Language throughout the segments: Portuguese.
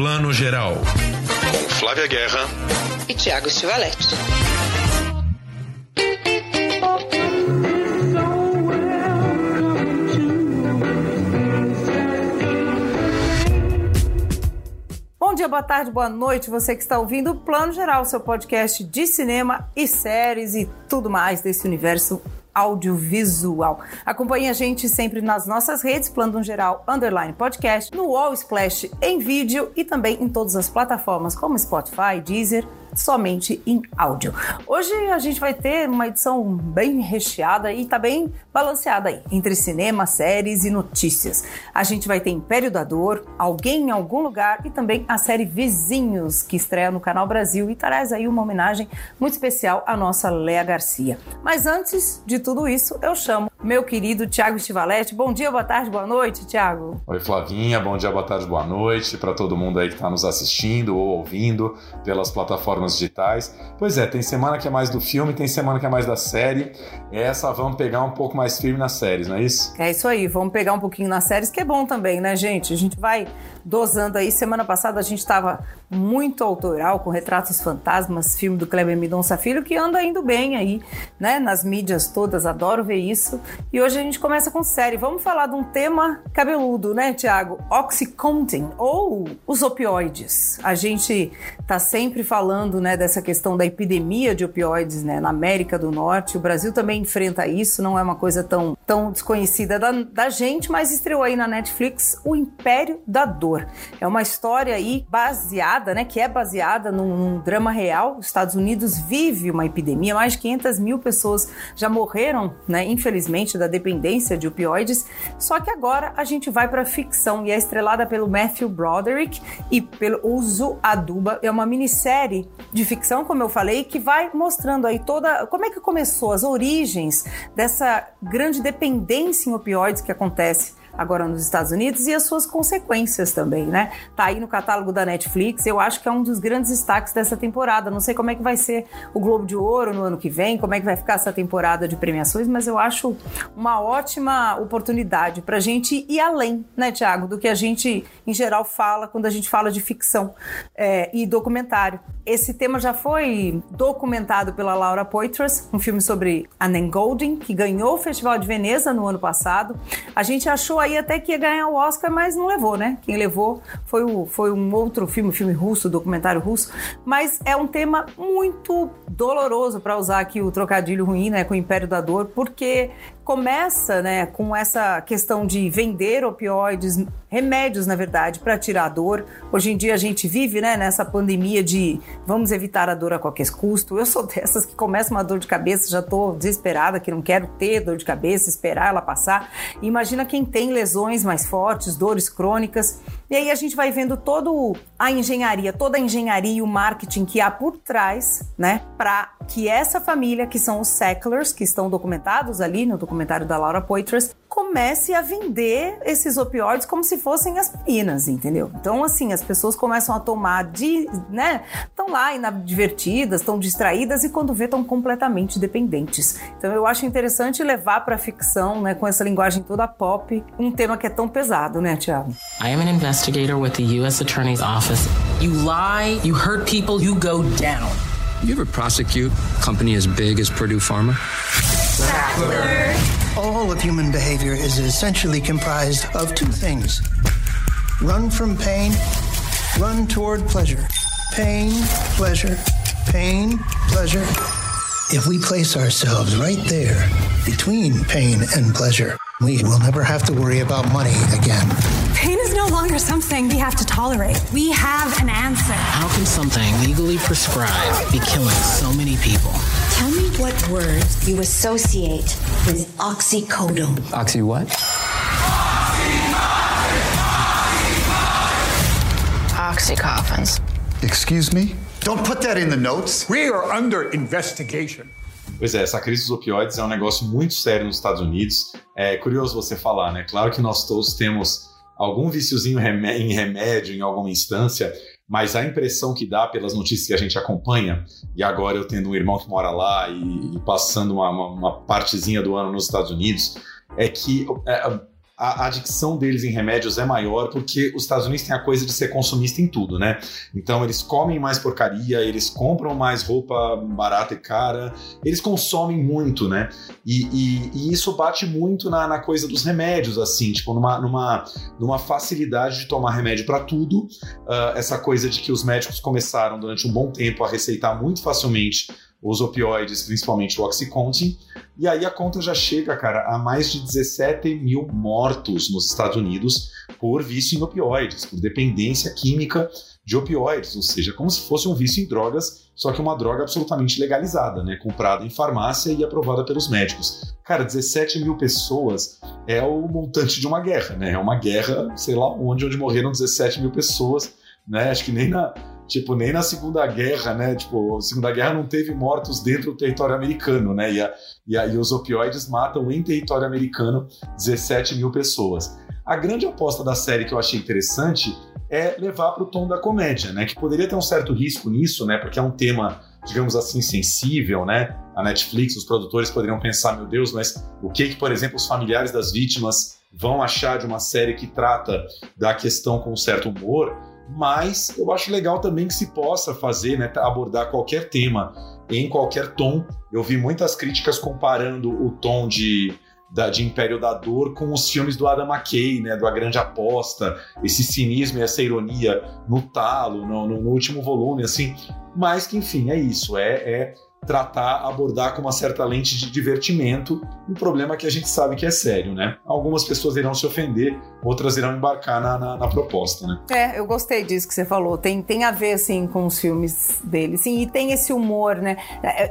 Plano Geral, com Flávia Guerra e Tiago Stivaletti. Bom dia, boa tarde, boa noite, você que está ouvindo o Plano Geral, seu podcast de cinema e séries e tudo mais desse universo audiovisual. Acompanhe a gente sempre nas nossas redes, Plano Geral _ podcast, no All Splash em vídeo e também em todas as plataformas como Spotify, Deezer, somente em áudio. Hoje a gente vai ter uma edição bem recheada e tá bem balanceada aí, entre cinema, séries e notícias. A gente vai ter Império da Dor, Alguém em Algum Lugar e também a série Vizinhos, que estreia no Canal Brasil e traz aí uma homenagem muito especial à nossa Léa Garcia. Mas antes de tudo isso, eu chamo meu querido Tiago Stivaletti. Bom dia, boa tarde, boa noite, Tiago. Oi, Flavinha. Bom dia, boa tarde, boa noite para todo mundo aí que está nos assistindo ou ouvindo pelas plataformas digitais. Pois é, tem semana que é mais do filme, tem semana que é mais da série. Essa vamos pegar um pouco mais firme nas séries, não é isso? É isso aí, vamos pegar um pouquinho nas séries, que é bom também, né, gente? A gente vai dosando aí. Semana passada a gente estava muito autoral com Retratos Fantasmas, filme do Kleber Mendonça Filho, que anda indo bem aí, né, nas mídias todas, adoro ver isso. E hoje a gente começa com série. Vamos falar de um tema cabeludo, né, Tiago? Oxycontin, ou os opioides. A gente tá sempre falando, né, dessa questão da epidemia de opioides, né, na América do Norte. O Brasil também enfrenta isso, não é uma coisa tão desconhecida da gente, mas estreou aí na Netflix o Império da Dor. É uma história aí baseada, né, que é baseada num drama real. Os Estados Unidos vive uma epidemia, mais de 500 mil pessoas já morreram, né, infelizmente, da dependência de opioides. Só que agora a gente vai para ficção e é estrelada pelo Matthew Broderick e pelo Uzo Aduba. É uma minissérie de ficção, como eu falei, que vai mostrando aí como é que começou, as origens dessa grande dependência em opioides que acontece agora nos Estados Unidos e as suas consequências também, né? Tá aí no catálogo da Netflix, eu acho que é um dos grandes destaques dessa temporada. Não sei como é que vai ser o Globo de Ouro no ano que vem, como é que vai ficar essa temporada de premiações, mas eu acho uma ótima oportunidade pra gente ir além, né, Tiago, do que a gente, em geral, fala quando a gente fala de ficção e documentário. Esse tema já foi documentado pela Laura Poitras, um filme sobre a Nan Goldin, que ganhou o Festival de Veneza no ano passado. A gente achou aí até que ia ganhar o Oscar, mas não levou, né? Quem levou foi um outro filme russo, documentário russo, mas é um tema muito doloroso, para usar aqui o trocadilho ruim, né, com o Império da Dor, porque começa, né, com essa questão de vender opioides, remédios, na verdade, para tirar a dor. Hoje em dia a gente vive, né, nessa pandemia de vamos evitar a dor a qualquer custo. Eu sou dessas que começa uma dor de cabeça, já estou desesperada, que não quero ter dor de cabeça, esperar ela passar. Imagina quem tem lesões mais fortes, dores crônicas. E aí a gente vai vendo toda a engenharia e o marketing que há por trás, né, para que essa família, que são os Sacklers, que estão documentados ali no documentário da Laura Poitras, comece a vender esses opioides como se fossem aspirinas, entendeu? Então, assim, as pessoas começam a tomar, né? Estão lá divertidas, estão distraídas e quando vê, estão completamente dependentes. Então, eu acho interessante levar para a ficção, né, com essa linguagem toda pop, um tema que é tão pesado, né, Tiago? I am an investigator with the U.S. Attorney's Office. You lie, you hurt people, you go down. You ever prosecute a company as big as Purdue Pharma? Sackler. All of human behavior is essentially comprised of two things. Run from pain, run toward pleasure. Pain, pleasure, pain, pleasure. If we place ourselves right there, between pain and pleasure, we will never have to worry about money again. Pain is no longer something we have to tolerate. We have an answer. How can something legally prescribed be killing so many people? Tell me what words you associate with oxycodone. Oxy what? Oxycoffins. Excuse me? Don't put that in the notes. We are under investigation. Pois é, essa crise dos opioides é um negócio muito sério nos Estados Unidos. É curioso você falar, né? Claro que nós todos temos algum viciozinho em remédio em alguma instância, mas a impressão que dá pelas notícias que a gente acompanha, e agora eu tendo um irmão que mora lá e passando uma partezinha do ano nos Estados Unidos, é que a adicção deles em remédios é maior, porque os Estados Unidos têm a coisa de ser consumista em tudo, né? Então eles comem mais porcaria, eles compram mais roupa barata e cara, eles consomem muito, né? E isso bate muito na coisa dos remédios, assim, tipo, numa facilidade de tomar remédio para tudo, essa coisa de que os médicos começaram durante um bom tempo a receitar muito facilmente os opioides, principalmente o Oxycontin, e aí a conta já chega, cara, a mais de 17 mil mortos nos Estados Unidos por vício em opioides, por dependência química de opioides, ou seja, como se fosse um vício em drogas, só que uma droga absolutamente legalizada, né, comprada em farmácia e aprovada pelos médicos. Cara, 17 mil pessoas é o montante de uma guerra, né, é uma guerra, sei lá onde morreram 17 mil pessoas, né, acho que nem na Segunda Guerra, né? Tipo, a Segunda Guerra não teve mortos dentro do território americano, né? E os opioides matam em território americano 17 mil pessoas. A grande aposta da série que eu achei interessante é levar para o tom da comédia, né? Que poderia ter um certo risco nisso, né? Porque é um tema, digamos assim, sensível, né? A Netflix, os produtores poderiam pensar, meu Deus, mas o que, por exemplo, os familiares das vítimas vão achar de uma série que trata da questão com um certo humor? Mas eu acho legal também que se possa fazer, né, abordar qualquer tema em qualquer tom. Eu vi muitas críticas comparando o tom de Império da Dor com os filmes do Adam McKay, né, do A Grande Aposta, esse cinismo e essa ironia no talo, no último volume, assim. Mas que, enfim, é isso, é tratar, abordar com uma certa lente de divertimento um problema que a gente sabe que é sério, né? Algumas pessoas irão se ofender, outras irão embarcar na proposta, né? É, eu gostei disso que você falou. Tem a ver, assim, com os filmes dele, sim, e tem esse humor, né?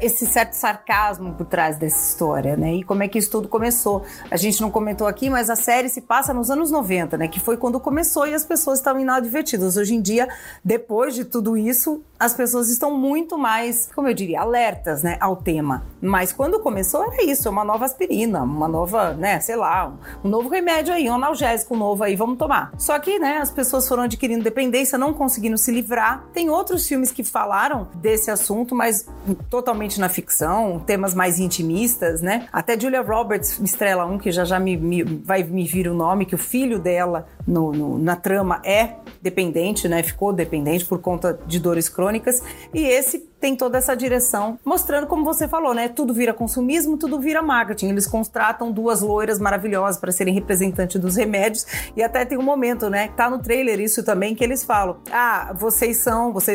Esse certo sarcasmo por trás dessa história, né? E como é que isso tudo começou? A gente não comentou aqui, mas a série se passa nos anos 90, né? Que foi quando começou e as pessoas estavam inadvertidas. Hoje em dia, depois de tudo isso, as pessoas estão muito mais, como eu diria, alertas, né, ao tema. Mas quando começou era isso, uma nova aspirina, uma nova, né, sei lá, um novo remédio aí, um analgésico novo aí, vamos tomar. Só que, né, as pessoas foram adquirindo dependência, não conseguindo se livrar. Tem outros filmes que falaram desse assunto, mas totalmente na ficção, temas mais intimistas, né. Até Julia Roberts estrela um que já vai me vir o nome, que o filho dela na trama é dependente, né, ficou dependente por conta de dores crônicas. E esse tem toda essa direção, mostrando como você falou, né? Tudo vira consumismo, tudo vira marketing. Eles contratam duas loiras maravilhosas para serem representantes dos remédios. E até tem um momento, né? Tá no trailer isso também, que eles falam: ah, vocês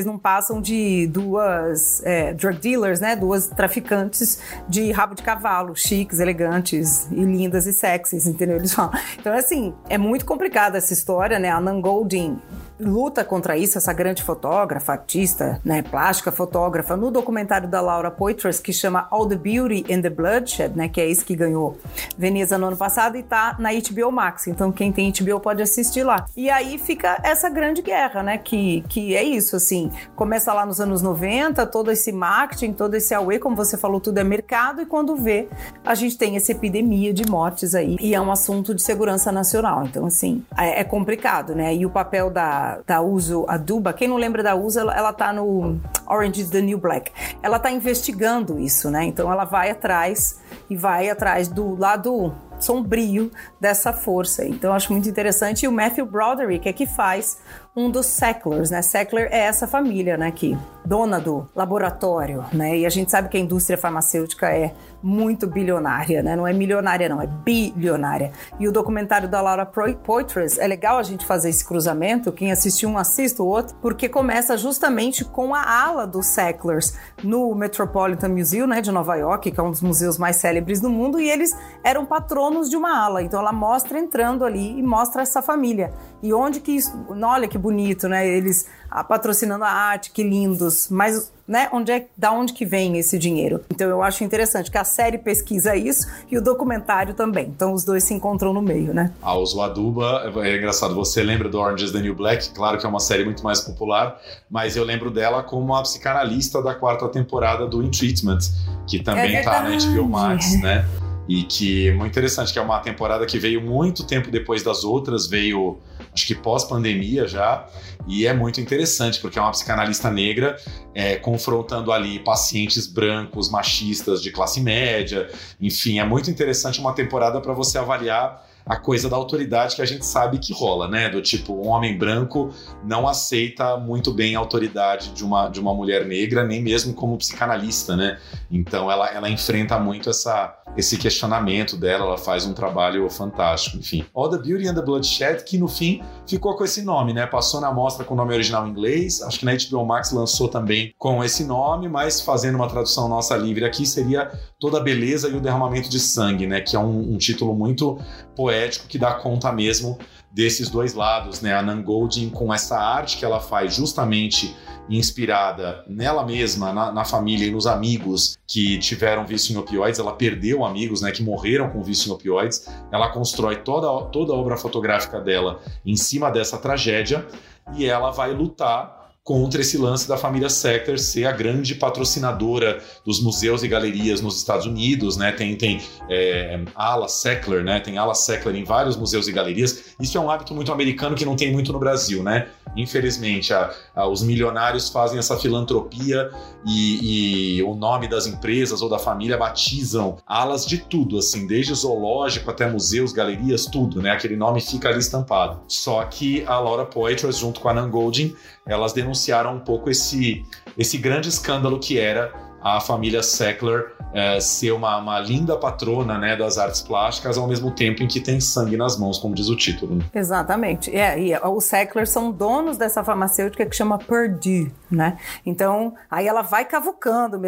não passam de duas drug dealers, né? Duas traficantes de rabo de cavalo, chiques, elegantes e lindas e sexys, entendeu? Eles falam. Então, assim, é muito complicada essa história, né? A Nan Goldin luta contra isso, essa grande fotógrafa, artista, né, plástica, fotógrafa, no documentário da Laura Poitras, que chama All the Beauty and the Bloodshed, né, que é esse que ganhou Veneza no ano passado e tá na HBO Max, então quem tem HBO pode assistir lá. E aí fica essa grande guerra, né, que é isso, assim, começa lá nos anos 90, todo esse marketing, todo esse auê, como você falou, tudo é mercado, e quando vê, a gente tem essa epidemia de mortes aí, e é um assunto de segurança nacional, então, assim, é complicado, né, e o papel da Uzo Aduba, quem não lembra da Uzo, ela tá no Orange is the New Black, ela tá investigando isso, né, então ela vai atrás do lado sombrio dessa força, então eu acho muito interessante, e o Matthew Broderick é que faz um dos Sacklers, né? Sackler é essa família, né, que dona do laboratório, né, e a gente sabe que a indústria farmacêutica é muito bilionária, né, não é milionária não, é bilionária, e o documentário da Laura Poitras, é legal a gente fazer esse cruzamento, quem assistiu um assista o outro, porque começa justamente com a ala dos Sacklers no Metropolitan Museum, né, de Nova York, que é um dos museus mais célebres do mundo, e eles eram patronos de uma ala, então ela mostra entrando ali e mostra essa família, e onde que isso, olha que bonito, né, eles patrocinando a arte, que lindos, mas, né, da onde que vem esse dinheiro? Então eu acho interessante que a série pesquisa isso e o documentário também, então os dois se encontram no meio, né. A Uzo Aduba, é engraçado, você lembra do Orange is the New Black, claro que é uma série muito mais popular, mas eu lembro dela como a psicanalista da 4ª temporada do In Treatment, que também tá na HBO Max, né, e que é muito interessante, que é uma temporada que veio muito tempo depois das outras, veio acho que pós-pandemia já, e é muito interessante, porque é uma psicanalista negra confrontando ali pacientes brancos, machistas, de classe média, enfim, é muito interessante uma temporada para você avaliar a coisa da autoridade que a gente sabe que rola, né? Do tipo, um homem branco não aceita muito bem a autoridade de uma mulher negra, nem mesmo como psicanalista, né? Então ela enfrenta muito esse questionamento dela, ela faz um trabalho fantástico, enfim. All the Beauty and the Bloodshed, que no fim ficou com esse nome, né? Passou na mostra com o nome original em inglês, acho que na HBO Max lançou também com esse nome, mas fazendo uma tradução nossa livre aqui seria Toda a Beleza e o Derramamento de Sangue, né? Que é um título muito poético que dá conta mesmo desses dois lados, né? A Nan Goldin, com essa arte que ela faz justamente inspirada nela mesma, na família e nos amigos que tiveram vício em opioides, ela perdeu amigos, né, que morreram com vício em opioides, ela constrói toda a obra fotográfica dela em cima dessa tragédia e ela vai lutar contra esse lance da família Sackler ser a grande patrocinadora dos museus e galerias nos Estados Unidos, né? Tem ala Sackler, né? Tem ala Sackler em vários museus e galerias. Isso é um hábito muito americano que não tem muito no Brasil, né? Infelizmente, os milionários fazem essa filantropia e o nome das empresas ou da família batizam alas de tudo, assim, desde zoológico até museus, galerias, tudo, né? Aquele nome fica ali estampado. Só que a Laura Poitras, junto com a Nan Goldin, elas denunciaram um pouco esse grande escândalo que era a família Sackler ser uma linda patrona, né, das artes plásticas, ao mesmo tempo em que tem sangue nas mãos, como diz o título. Né? Exatamente. E os Sackler são donos dessa farmacêutica que chama Purdue, né? Então, aí ela vai cavucando.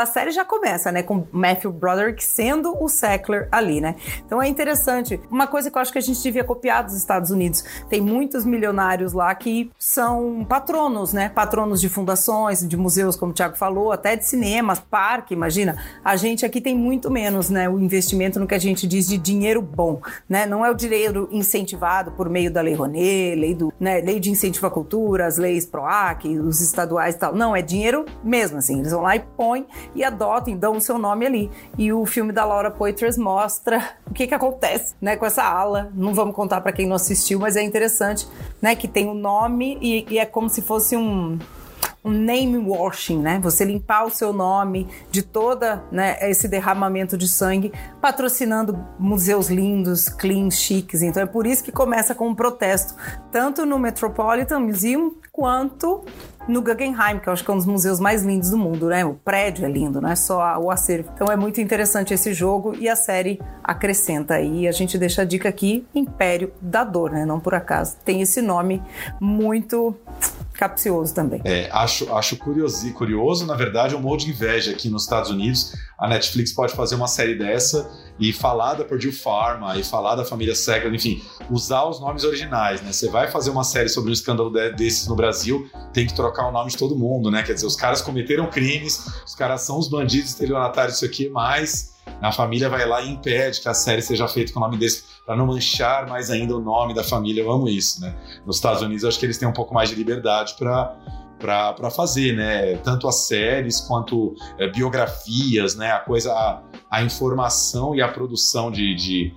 A série já começa, né, com Matthew Broderick sendo o Sackler ali, né? Então é interessante. Uma coisa que eu acho que a gente devia copiar dos Estados Unidos. Tem muitos milionários lá que são patronos, né? Patronos de fundações, de museus, como o Tiago falou, até de cinema. Parque, imagina, a gente aqui tem muito menos, né, o investimento no que a gente diz de dinheiro bom, né, não é o dinheiro incentivado por meio da Lei Rouanet, lei de incentivo à cultura, as leis PROAC, os estaduais e tal, não, é dinheiro mesmo, assim, eles vão lá e põem e adotam e dão o seu nome ali, e o filme da Laura Poitras mostra o que acontece, né, com essa ala, não vamos contar para quem não assistiu, mas é interessante, né, que tem o nome e é como se fosse um name washing, né? Você limpar o seu nome de toda, né, esse derramamento de sangue, patrocinando museus lindos, clean, chiques. Então é por isso que começa com um protesto, tanto no Metropolitan Museum quanto no Guggenheim, que eu acho que é um dos museus mais lindos do mundo, né? O prédio é lindo, não é só o acervo. Então é muito interessante esse jogo e a série acrescenta. E a gente deixa a dica aqui, Império da Dor, né? Não por acaso. Tem esse nome muito capcioso também. Acho curioso, na verdade, eu morro de inveja aqui nos Estados Unidos. A Netflix pode fazer uma série dessa e falar da Purdue Pharma e falar da família Sackler, enfim, usar os nomes originais, né? Você vai fazer uma série sobre um escândalo desses no Brasil, tem que trocar o nome de todo mundo, né? Quer dizer, os caras cometeram crimes, os caras são os bandidos estelionatários, isso aqui, mas a família vai lá e impede que a série seja feita com o nome desse, para não manchar mais ainda o nome da família. Eu amo isso, né? Nos Estados Unidos, acho que eles têm um pouco mais de liberdade para fazer, né? Tanto as séries quanto biografias, né? A informação e a produção de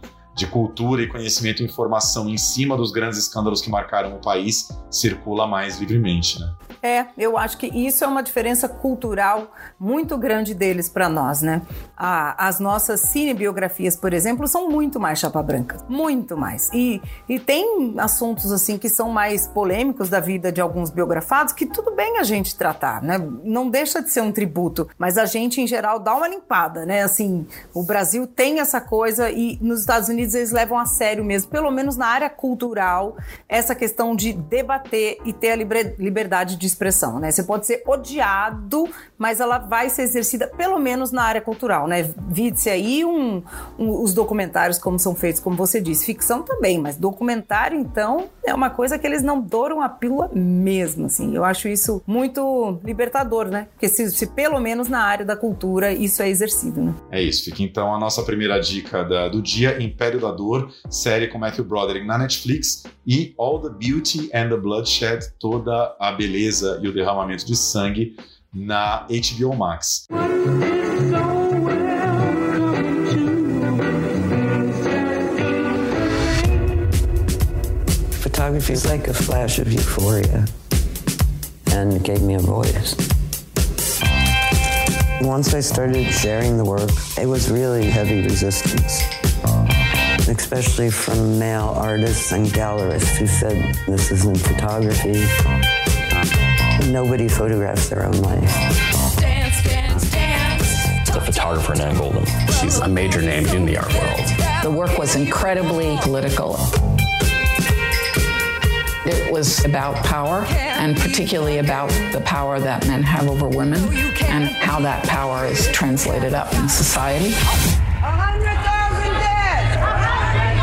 cultura e conhecimento e informação em cima dos grandes escândalos que marcaram o país circula mais livremente, né? Eu acho que isso é uma diferença cultural muito grande deles para nós, né? As nossas cinebiografias, por exemplo, são muito mais chapa branca, muito mais. E tem assuntos, assim, que são mais polêmicos da vida de alguns biografados, que tudo bem a gente tratar, né? Não deixa de ser um tributo, mas a gente, em geral, dá uma limpada, né? Assim, o Brasil tem essa coisa e nos Estados Unidos eles levam a sério mesmo, pelo menos na área cultural, essa questão de debater e ter a liberdade de expressão, né? Você pode ser odiado, mas ela vai ser exercida pelo menos na área cultural, né? Vide-se aí os documentários como são feitos, como você disse, ficção também, mas documentário, então, é uma coisa que eles não douram a pílula mesmo, assim. Eu acho isso muito libertador, né? Porque se pelo menos na área da cultura isso é exercido, né? É isso, fica então a nossa primeira dica do dia, Império da Dor, série com Matthew Broderick na Netflix, e All the Beauty and the Bloodshed, Toda a Beleza e o Derramamento de Sangue, na HBO Max. Photography is like a flash of euphoria and it gave me a voice. Once I started sharing the work, it was really heavy resistance. especially from male artists and gallerists who said, this isn't photography. Nobody photographs their own life. Dance, dance, dance. The photographer Nan Goldin, she's a major name in the art world. The work was incredibly political. It was about power, and particularly about the power that men have over women and how that power is translated up in society. 100,000 dead! 100,000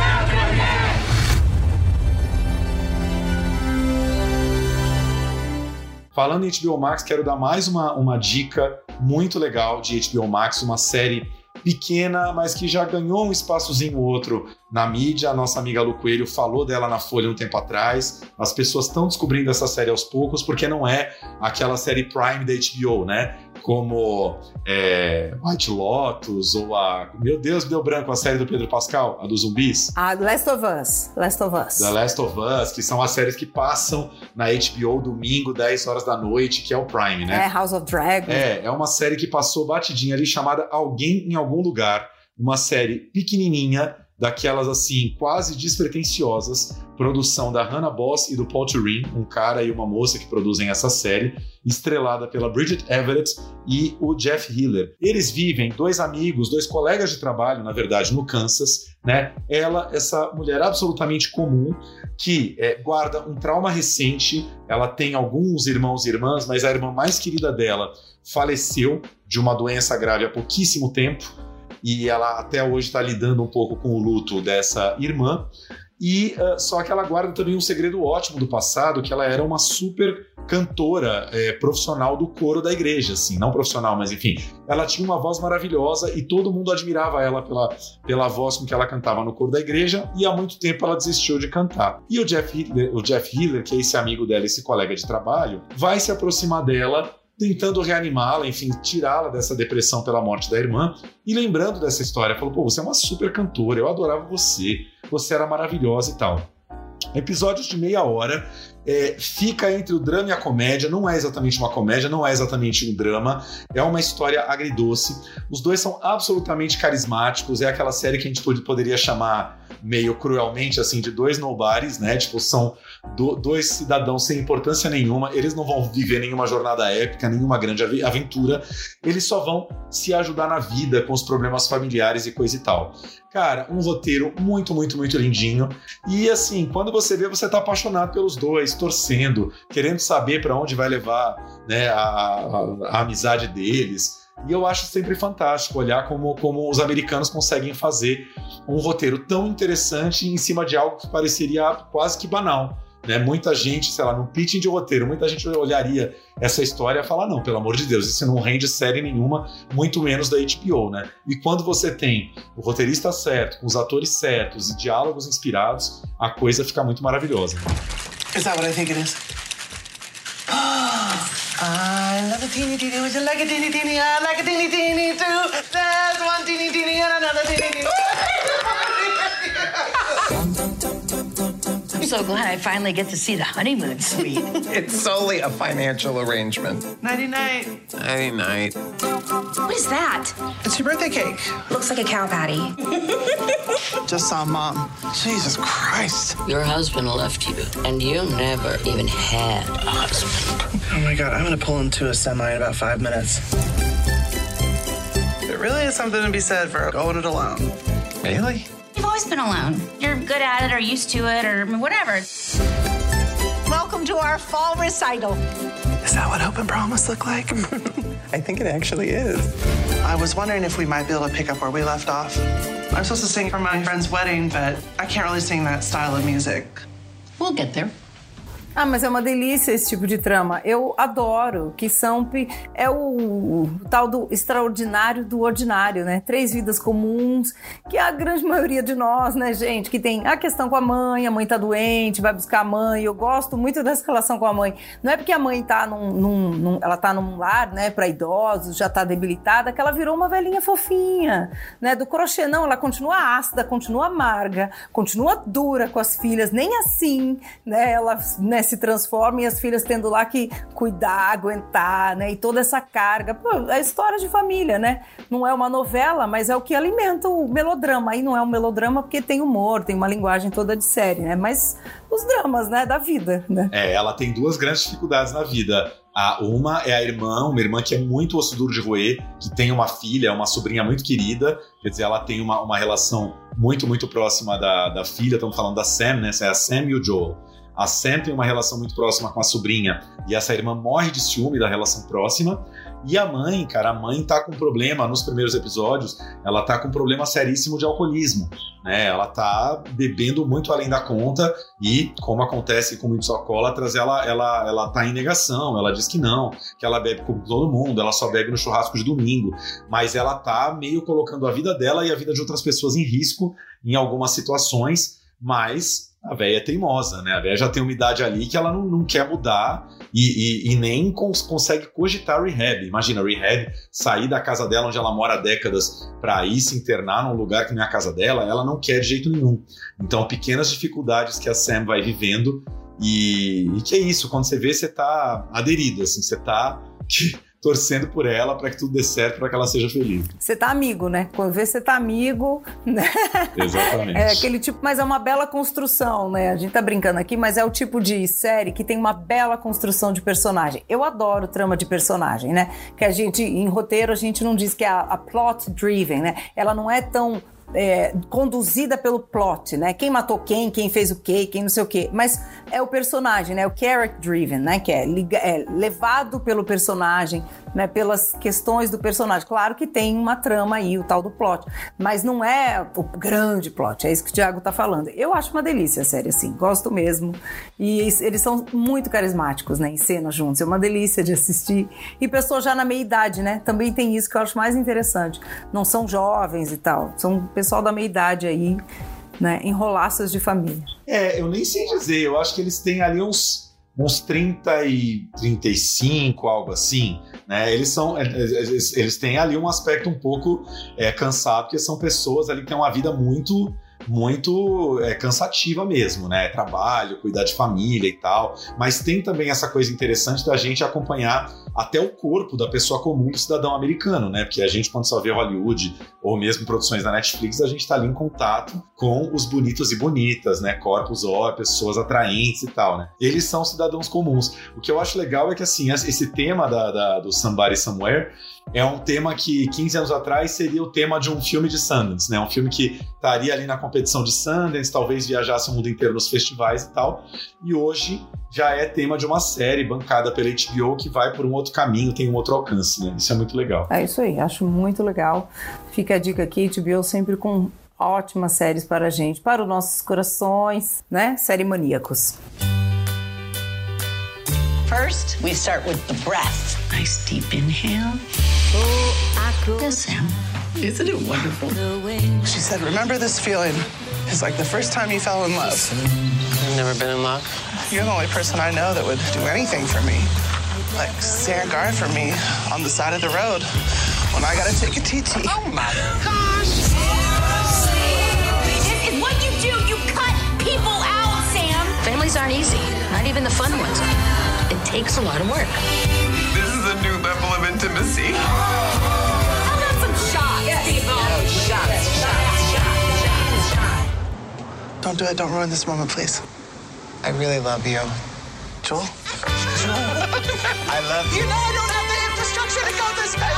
dead! Falando em HBO Max, quero dar mais uma dica muito legal de HBO Max, uma série pequena, mas que já ganhou um espaçozinho ou outro na mídia. A nossa amiga Lu Coelho falou dela na Folha um tempo atrás. As pessoas estão descobrindo essa série aos poucos, porque não é aquela série Prime da HBO, né? Como White Lotus ou a... Meu Deus, me deu branco a série do Pedro Pascal, a dos zumbis. A Last of Us. The Last of Us, que são as séries que passam na HBO domingo, 10 horas da noite, que é o Prime, né? É, House of Dragon. É uma série que passou batidinha ali, chamada Alguém em Algum Lugar. Uma série pequenininha, daquelas assim, quase despretensiosas, produção da Hannah Boss e do Paul Turin, um cara e uma moça que produzem essa série, estrelada pela Bridget Everett e o Jeff Hiller. Eles vivem, dois amigos, dois colegas de trabalho, na verdade, no Kansas, né? Ela, essa mulher absolutamente comum, que guarda um trauma recente, ela tem alguns irmãos e irmãs, mas a irmã mais querida dela faleceu de uma doença grave há pouquíssimo tempo, e ela até hoje está lidando um pouco com o luto dessa irmã, e só que ela guarda também um segredo ótimo do passado, que ela era uma super cantora profissional do coro da igreja, assim, não profissional, mas enfim, ela tinha uma voz maravilhosa e todo mundo admirava ela pela voz com que ela cantava no coro da igreja, e há muito tempo ela desistiu de cantar. E o Jeff Hiller, que é esse amigo dela, esse colega de trabalho, vai se aproximar dela, tentando reanimá-la, enfim, tirá-la dessa depressão pela morte da irmã, e lembrando dessa história, falou, pô, você é uma super cantora, eu adorava você, você era maravilhosa e tal. Episódios de meia hora, fica entre o drama e a comédia, não é exatamente uma comédia, não é exatamente um drama, é uma história agridoce, os dois são absolutamente carismáticos, é aquela série que a gente poderia chamar meio cruelmente assim de dois nobodies, né, tipo, são dois cidadãos sem importância nenhuma, eles não vão viver nenhuma jornada épica, nenhuma grande aventura, eles só vão se ajudar na vida com os problemas familiares e coisa e tal. Cara, um roteiro muito, muito, muito lindinho, e assim, quando você vê, você tá apaixonado pelos dois, torcendo, querendo saber pra onde vai levar, né, a amizade deles. E eu acho sempre fantástico olhar como os americanos conseguem fazer um roteiro tão interessante em cima de algo que pareceria quase que banal, né? Muita gente, sei lá, num pitching de roteiro, muita gente olharia essa história e falar, não, pelo amor de Deus, isso não rende série nenhuma, muito menos da HBO, né? E quando você tem o roteirista certo, com os atores certos e diálogos inspirados, a coisa fica muito maravilhosa. Is that what I think it is? I love a teeny teeny, would you like a teeny teeny? I like a teeny teeny too. There's one teeny teeny and another teeny teeny. I'm so glad I finally get to see the honeymoon suite. It's solely a financial arrangement. Nighty night. Nighty night. What is that? It's your birthday cake. Looks like a cow patty. Just saw Mom. Jesus Christ. Your husband left you, and you never even had a husband. Oh my God, I'm gonna pull into a semi in about 5 minutes. There really is something to be said for going it alone. Really? You've always been alone. You're good at it, or used to it, or whatever. Welcome to our fall recital. Is that what Hope and Promise look like? I think it actually is. I was wondering if we might be able to pick up where we left off. I'm supposed to sing for my friend's wedding, but I can't really sing that style of music. We'll get there. Ah, mas é uma delícia esse tipo de trama. Eu adoro, que são... É o tal do extraordinário do ordinário, né? 3 vidas comuns, que é a grande maioria de nós, né, gente? Que tem a questão com a mãe tá doente, vai buscar a mãe. Eu gosto muito dessa relação com a mãe. Não é porque a mãe tá ela tá num lar, né, pra idosos, já tá debilitada, que ela virou uma velhinha fofinha, né? Do crochê, não. Ela continua ácida, continua amarga, continua dura com as filhas. Nem assim, né? Ela... Né, se transforma e as filhas tendo lá que cuidar, aguentar, né? E toda essa carga. Pô, é história de família, né? Não é uma novela, mas é o que alimenta o melodrama. Aí não é um melodrama porque tem humor, tem uma linguagem toda de série, né? Mas os dramas, né? Da vida, né? É, ela tem duas grandes dificuldades na vida. Uma é a irmã, uma irmã que é muito osso duro de roer, que tem uma filha, uma sobrinha muito querida, quer dizer, ela tem uma relação muito, muito próxima da filha, estamos falando da Sam, né? É a Sam e o Joel. A Sam tem uma relação muito próxima com a sobrinha e essa irmã morre de ciúme da relação próxima. E a mãe, cara, a mãe tá com problema, nos primeiros episódios, ela tá com um problema seríssimo de alcoolismo, né? Ela tá bebendo muito além da conta e, como acontece com muitos alcoólatras, ela tá em negação, ela diz que não, que ela bebe como todo mundo, ela só bebe no churrasco de domingo, mas ela tá meio colocando a vida dela e a vida de outras pessoas em risco em algumas situações, mas... A véia é teimosa, né? A véia já tem uma idade ali que ela não quer mudar e nem consegue cogitar rehab. Imagina, rehab, sair da casa dela onde ela mora há décadas para ir se internar num lugar que não é a casa dela, ela não quer de jeito nenhum. Então, pequenas dificuldades que a Sam vai vivendo e que é isso, quando você vê, você tá aderido, assim, você tá... torcendo por ela para que tudo dê certo, para que ela seja feliz. Você tá amigo, né? Quando vê, você tá amigo, né? Exatamente. É aquele tipo, mas é uma bela construção, né? A gente tá brincando aqui, mas é o tipo de série que tem uma bela construção de personagem. Eu adoro trama de personagem, né? Que a gente, em roteiro, a gente não diz que é a plot driven, né? Ela não é tão... conduzida pelo plot, né? Quem matou quem fez o quê, quem não sei o quê. Mas é o personagem, né? O character driven, né? Que é levado pelo personagem, né? Pelas questões do personagem. Claro que tem uma trama aí, o tal do plot. Mas não é o grande plot. É isso que o Tiago tá falando. Eu acho uma delícia a série, assim. Gosto mesmo. E eles são muito carismáticos, né? Em cena juntos. É uma delícia de assistir. E pessoas já na meia-idade, né? Também tem isso que eu acho mais interessante. Não são jovens e tal. São pessoal da meia-idade aí, né, enrolaças de família. É, eu nem sei dizer, eu acho que eles têm ali uns 30 e 35, algo assim, né, eles têm ali um aspecto um pouco cansado, porque são pessoas ali que têm uma vida muito... muito cansativa mesmo, né? Trabalho, cuidar de família e tal. Mas tem também essa coisa interessante da gente acompanhar até o corpo da pessoa comum do cidadão americano, né? Porque a gente, quando só vê Hollywood ou mesmo produções da Netflix, a gente tá ali em contato com os bonitos e bonitas, né? Corpos, pessoas atraentes e tal, né? Eles são cidadãos comuns. O que eu acho legal é que, assim, esse tema do Somebody Somewhere é um tema que 15 anos atrás seria o tema de um filme de Sundance, né? Um filme que estaria ali na competição de Sundance, talvez viajasse o mundo inteiro nos festivais e tal. E hoje já é tema de uma série bancada pela HBO que vai por um outro caminho, tem um outro alcance, né? Isso é muito legal. É isso aí, acho muito legal. Fica a dica aqui, HBO sempre com ótimas séries para a gente, para os nossos corações, né? Série Maníacos. First, we start with the breath. Nice deep inhale. Listen, isn't it wonderful? She said, remember this feeling. It's like the first time you fell in love. I've never been in love. You're the only person I know that would do anything for me. Like stand guard for me on the side of the road when I gotta take a TT. Oh my gosh! It is what you do. You cut people out, Sam. Families aren't easy, not even the fun ones. It takes a lot of work. This is a new level of intimacy. How about some shots, people? Yes. Oh, shots. Don't do it. Don't ruin this moment, please. I really love you. Joel? I love you. You know I don't have the infrastructure to go this far.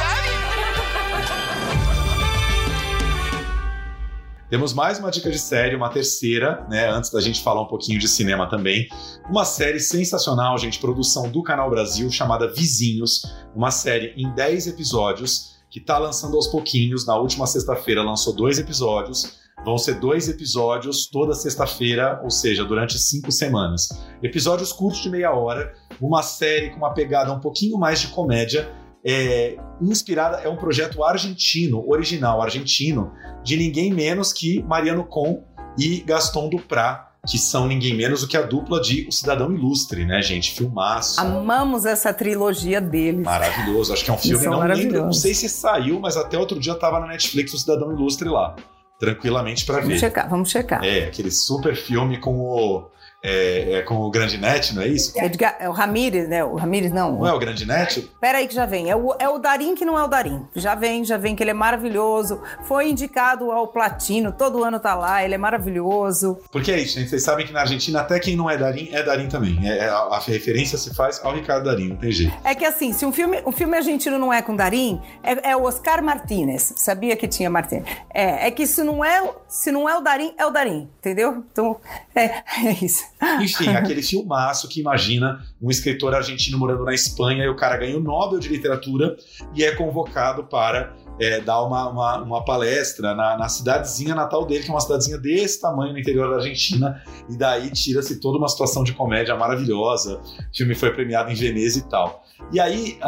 Temos mais uma dica de série, uma terceira, né? Antes da gente falar um pouquinho de cinema também. Uma série sensacional, gente, produção do Canal Brasil, chamada Vizinhos. Uma série em 10 episódios, que tá lançando aos pouquinhos. Na última sexta-feira lançou 2 episódios. Vão ser 2 episódios toda sexta-feira, ou seja, durante 5 semanas. Episódios curtos de meia hora. Uma série com uma pegada um pouquinho mais de comédia. Inspirada, é um projeto argentino, original argentino, de ninguém menos que Mariano Con e Gaston Duprat, que são ninguém menos do que a dupla de O Cidadão Ilustre, né, gente? Filmaço. Amamos essa trilogia deles. Maravilhoso, acho que é um filme, não lembro, não sei se saiu, mas até outro dia tava na Netflix O Cidadão Ilustre lá, tranquilamente pra ver. Vamos checar. É, aquele super filme com o... com o Grandinetti, não é isso? É o Ramírez, né? O Ramírez não. Não é o Grandinetti? Pera aí que já vem. É o Darin que não é o Darin. Já vem que ele é maravilhoso. Foi indicado ao Platino, todo ano tá lá, ele é maravilhoso. Porque é isso, gente. Vocês sabem que na Argentina até quem não é Darin também. A referência se faz ao Ricardo Darin, não tem jeito. É que assim, se um filme argentino não é com Darin, é o Oscar Martínez. Sabia que tinha Martínez. É que isso não é... Se não é o Darin, é o Darin, entendeu? Então, é isso. Enfim, aquele filmaço que imagina um escritor argentino morando na Espanha e o cara ganha o Nobel de Literatura e é convocado para dar uma palestra na cidadezinha natal dele, que é uma cidadezinha desse tamanho no interior da Argentina, e daí tira-se toda uma situação de comédia maravilhosa. O filme foi premiado em Veneza e tal. E aí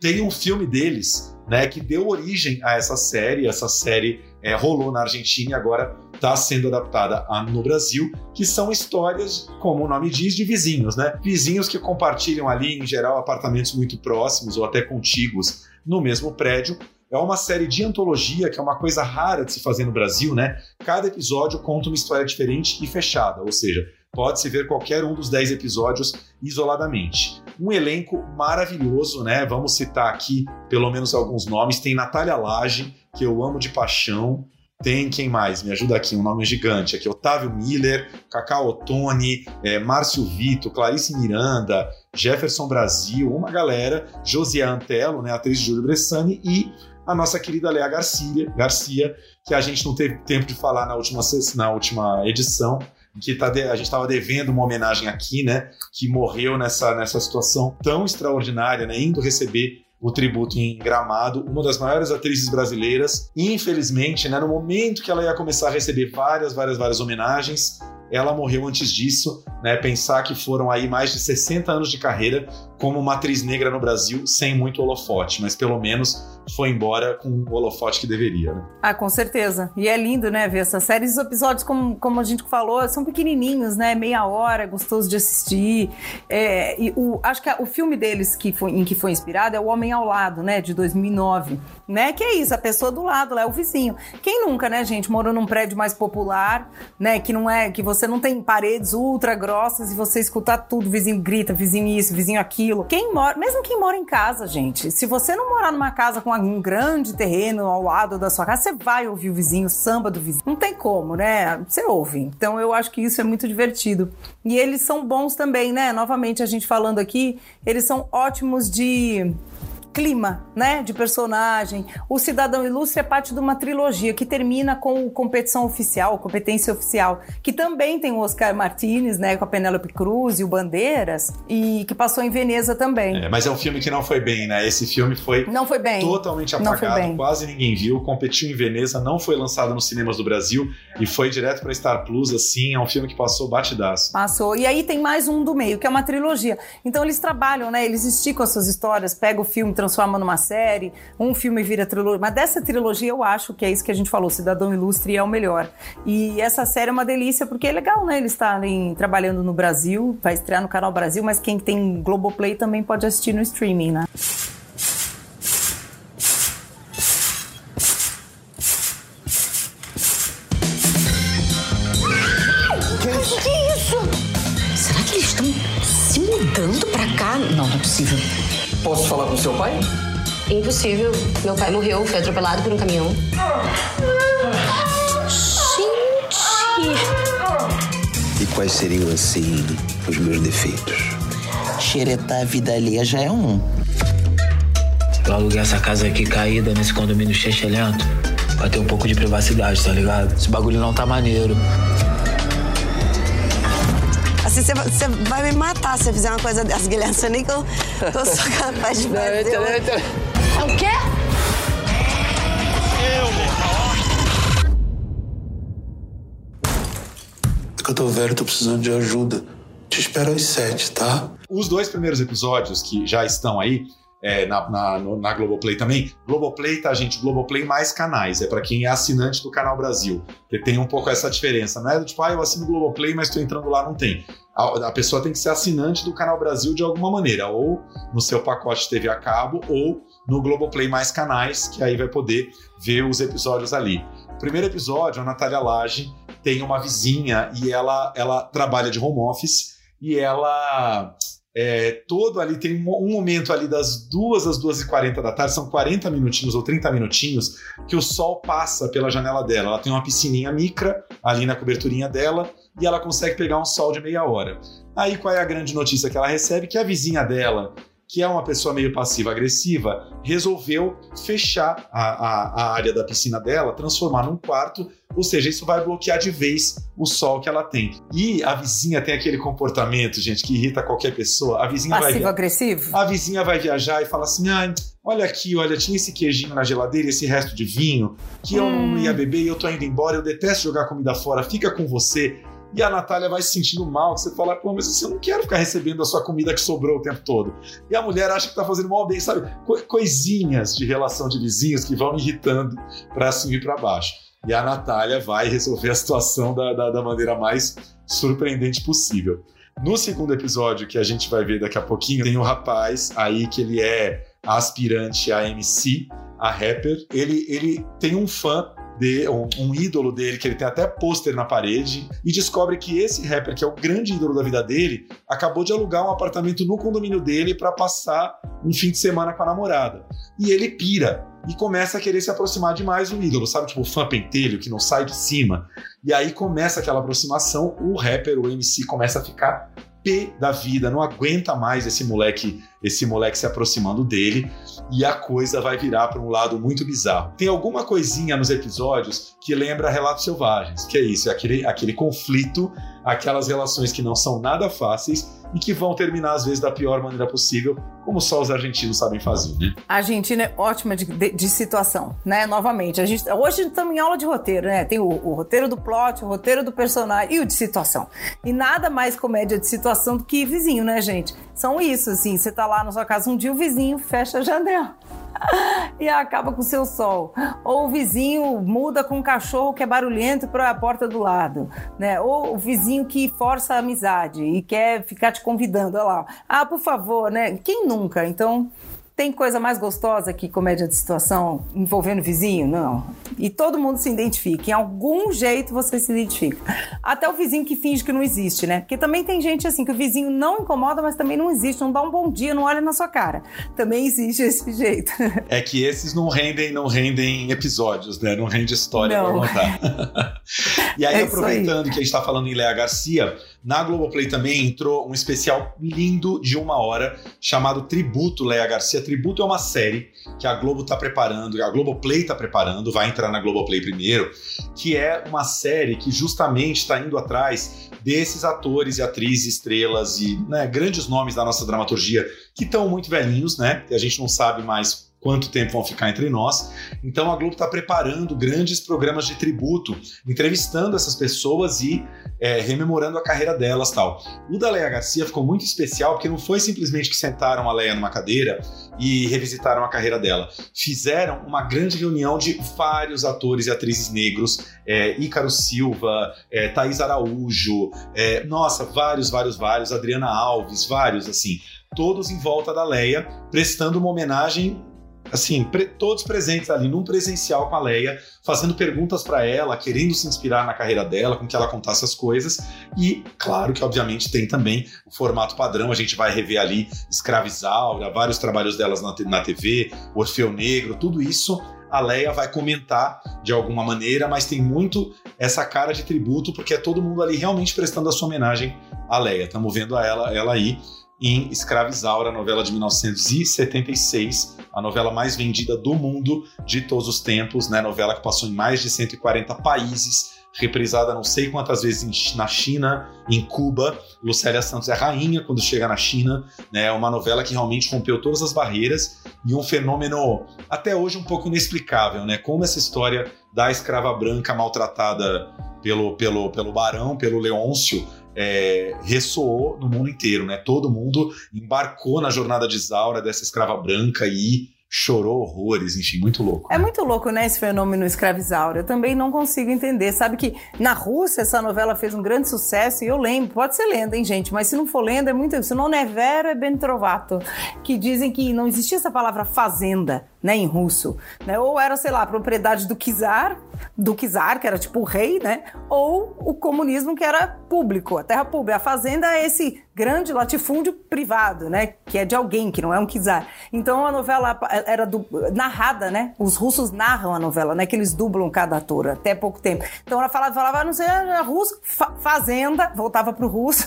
tem um filme deles, né, que deu origem a essa série rolou na Argentina e agora está sendo adaptada no Brasil, que são histórias, como o nome diz, de vizinhos, né? Vizinhos que compartilham ali, em geral, apartamentos muito próximos ou até contíguos no mesmo prédio. É uma série de antologia, que é uma coisa rara de se fazer no Brasil, né? Cada episódio conta uma história diferente e fechada, ou seja, pode-se ver qualquer um dos 10 episódios isoladamente. Um elenco maravilhoso, né? Vamos citar aqui pelo menos alguns nomes. Tem Natália Lage, que eu amo de paixão. Tem quem mais? Me ajuda aqui, um nome gigante. Aqui, Otávio Miller, Cacau Ottoni, Márcio Vito, Clarice Miranda, Jefferson Brasil, uma galera, Josiah Antelo, né, atriz de Júlio Bressani, e a nossa querida Léa Garcia, que a gente não teve tempo de falar na última edição, que a gente estava devendo uma homenagem aqui, né, que morreu nessa situação tão extraordinária, né, indo receber o tributo em Gramado, uma das maiores atrizes brasileiras. Infelizmente, né, no momento que ela ia começar a receber várias homenagens, ela morreu antes disso, né? Pensar que foram aí mais de 60 anos de carreira como uma atriz negra no Brasil, sem muito holofote, mas pelo menos foi embora com o holofote que deveria, né? Ah, com certeza. E é lindo, né, ver essas séries. Os episódios, como a gente falou, são pequenininhos, né? Meia hora, gostoso de assistir. Acho que o filme deles em que foi inspirado é O Homem ao Lado, né? De 2009, né? Que é isso, a pessoa do lado lá, é o vizinho. Quem nunca, né, gente, morou num prédio mais popular, né? Que não é... que você não tem paredes ultra grossas e você escutar tudo, vizinho grita, vizinho isso, vizinho aquilo. Mesmo quem mora em casa, gente, se você não morar numa casa com um grande terreno ao lado da sua casa, você vai ouvir o vizinho, o samba do vizinho. Não tem como, né? Você ouve. Então eu acho que isso é muito divertido. E eles são bons também, né? Novamente, a gente falando aqui, eles são ótimos de... clima, né, de personagem. O Cidadão Ilustre é parte de uma trilogia que termina com Competência Oficial, que também tem o Oscar Martínez, né, com a Penélope Cruz e o Bandeiras, e que passou em Veneza também. Mas é um filme que não foi bem, né? Esse filme foi bem. Totalmente apagado, bem. Quase ninguém viu, competiu em Veneza, não foi lançado nos cinemas do Brasil e foi direto pra Star Plus, assim, é um filme que passou batidaço. Passou. E aí tem mais um do meio, que é uma trilogia. Então eles trabalham, né, eles esticam as suas histórias, pegam o filme, transforma numa série, um filme vira trilogia, mas dessa trilogia eu acho que é isso que a gente falou, Cidadão Ilustre é o melhor. E essa série é uma delícia, porque é legal, né, eles estarem trabalhando no Brasil, vai estrear no Canal Brasil, mas quem tem Globoplay também pode assistir no streaming, né? O que é isso? Será que eles estão se mudando pra cá? Não, não é possível. Posso falar com seu pai? Impossível. Meu pai morreu, foi atropelado por um caminhão. Gente! E quais seriam, assim, os meus defeitos? Xeretar a vida alheia já é um. Eu aluguei essa casa aqui caída nesse condomínio chechelento pra ter um pouco de privacidade, tá ligado? Esse bagulho não tá maneiro. Você vai me matar se você fizer uma coisa dessa, Guilherme. Você nem que eu sou capaz de fazer. É o quê? Eu tô velho, tô precisando de ajuda. Te espero às 7, tá? Os 2 primeiros episódios que já estão aí, na Globoplay também. Globoplay, tá, gente? Globoplay mais canais. É pra quem é assinante do Canal Brasil. Porque tem um pouco essa diferença, né? Tipo, eu assino Globoplay, mas tô entrando lá, não tem. A pessoa tem que ser assinante do Canal Brasil de alguma maneira, ou no seu pacote de TV a cabo, ou no Globoplay mais canais, que aí vai poder ver os episódios ali. O primeiro episódio, a Natália Lage tem uma vizinha e ela trabalha de home office e ela... todo ali tem um momento ali das 2h40 da tarde, são 40 minutinhos ou 30 minutinhos que o sol passa pela janela dela. Ela tem uma piscininha micra ali na coberturinha dela e ela consegue pegar um sol de meia hora. Aí qual é a grande notícia que ela recebe? Que a vizinha dela, que é uma pessoa meio passiva-agressiva, resolveu fechar a área da piscina dela, transformar num quarto, ou seja, isso vai bloquear de vez o sol que ela tem. E a vizinha tem aquele comportamento, gente, que irrita qualquer pessoa. A vizinha passivo-agressivo? A vizinha vai viajar e fala assim, olha aqui, olha, tinha esse queijinho na geladeira, esse resto de vinho, que eu não ia beber e eu tô indo embora, eu detesto jogar comida fora, fica com você... E a Natália vai se sentindo mal, que você fala, pô, mas assim, eu não quero ficar recebendo a sua comida que sobrou o tempo todo. E a mulher acha que tá fazendo mal bem, sabe? Coisinhas de relação de vizinhos que vão me irritando pra subir pra baixo. E a Natália vai resolver a situação da maneira mais surpreendente possível. No segundo episódio, que a gente vai ver daqui a pouquinho, tem um rapaz aí que ele é aspirante a MC, a rapper. Ele tem um fã, um ídolo dele, que ele tem até pôster na parede, e descobre que esse rapper, que é o grande ídolo da vida dele, acabou de alugar um apartamento no condomínio dele para passar um fim de semana com a namorada. E ele pira e começa a querer se aproximar demais do ídolo, sabe? Tipo o fã pentelho que não sai de cima. E aí começa aquela aproximação, o rapper, o MC, começa a ficar pé da vida, não aguenta mais esse moleque se aproximando dele, e a coisa vai virar para um lado muito bizarro. Tem alguma coisinha nos episódios que lembra Relatos Selvagens, que é isso, é aquele conflito, aquelas relações que não são nada fáceis e que vão terminar, às vezes, da pior maneira possível, como só os argentinos sabem fazer, né? A Argentina é ótima de situação, né? Novamente, hoje estamos em aula de roteiro, né? Tem o roteiro do plot, o roteiro do personagem e o de situação. E nada mais comédia de situação do que vizinho, né, gente? São isso, assim, você tá lá na sua casa um dia, o vizinho fecha a janela e acaba com o seu sol. Ou o vizinho muda com um cachorro que é barulhento para a porta do lado, né? Ou o vizinho que força a amizade e quer ficar te convidando, olha lá. Por favor, né? Quem nunca? Então, tem coisa mais gostosa que comédia de situação envolvendo vizinho? Não. E todo mundo se identifica. Em algum jeito você se identifica. Até o vizinho que finge que não existe, né? Porque também tem gente assim, que o vizinho não incomoda, mas também não existe. Não dá um bom dia, não olha na sua cara. Também existe esse jeito. É que esses não rendem episódios, né? Não rende história pra contar. E aí, aproveitando que a gente tá falando em Léa Garcia, na Globoplay também entrou um especial lindo de 1 hora, chamado Tributo Léa Garcia. Tributo é uma série que a Globo está preparando, a Globoplay está preparando, vai entrar na Globoplay primeiro, que é uma série que justamente está indo atrás desses atores e atrizes, estrelas e, né, grandes nomes da nossa dramaturgia que estão muito velhinhos, né? E a gente não sabe mais quanto tempo vão ficar entre nós. Então a Globo está preparando grandes programas de tributo, entrevistando essas pessoas e rememorando a carreira delas, tal. O da Léa Garcia ficou muito especial, porque não foi simplesmente que sentaram a Léa numa cadeira e revisitaram a carreira dela. Fizeram uma grande reunião de vários atores e atrizes negros, Ícaro Silva, Thaís Araújo, vários, Adriana Alves, vários, assim, todos em volta da Léa, prestando uma homenagem, assim, todos presentes ali num presencial com a Léa, fazendo perguntas para ela, querendo se inspirar na carreira dela, com que ela contasse as coisas. E claro que obviamente tem também o formato padrão, a gente vai rever ali Escravizaura, vários trabalhos delas na TV, Orfeu Negro, tudo isso a Léa vai comentar de alguma maneira, mas tem muito essa cara de tributo, porque é todo mundo ali realmente prestando a sua homenagem à Léa. Estamos vendo ela aí em Escravizaura, a novela de 1976, a novela mais vendida do mundo de todos os tempos, né? Novela que passou em mais de 140 países, reprisada não sei quantas vezes na China, em Cuba. Lucélia Santos é rainha quando chega na China, né? Uma novela que realmente rompeu todas as barreiras e um fenômeno até hoje um pouco inexplicável, né? Como essa história da escrava branca maltratada pelo barão, pelo Leôncio, ressoou no mundo inteiro, né? Todo mundo embarcou na jornada de Isaura dessa escrava branca e chorou horrores, enfim, muito louco. É muito louco, né, esse fenômeno Escravizaura. Eu também não consigo entender. Sabe que na Rússia essa novela fez um grande sucesso e eu lembro, pode ser lenda, hein, gente, mas se não for lenda, é muito... Se não é vero, é ben trovato. Que dizem que não existia essa palavra fazenda. né, em russo, né? Ou era, sei lá, a propriedade do czar, que era tipo o rei, né? Ou o comunismo, que era público, a terra pública. A fazenda é esse grande latifúndio privado, né? Que é de alguém, que não é um czar. Então a novela era narrada, né? Os russos narram a novela, né? Que eles dublam cada ator, até pouco tempo. Então ela falava, não sei, era russo, fazenda, voltava pro russo.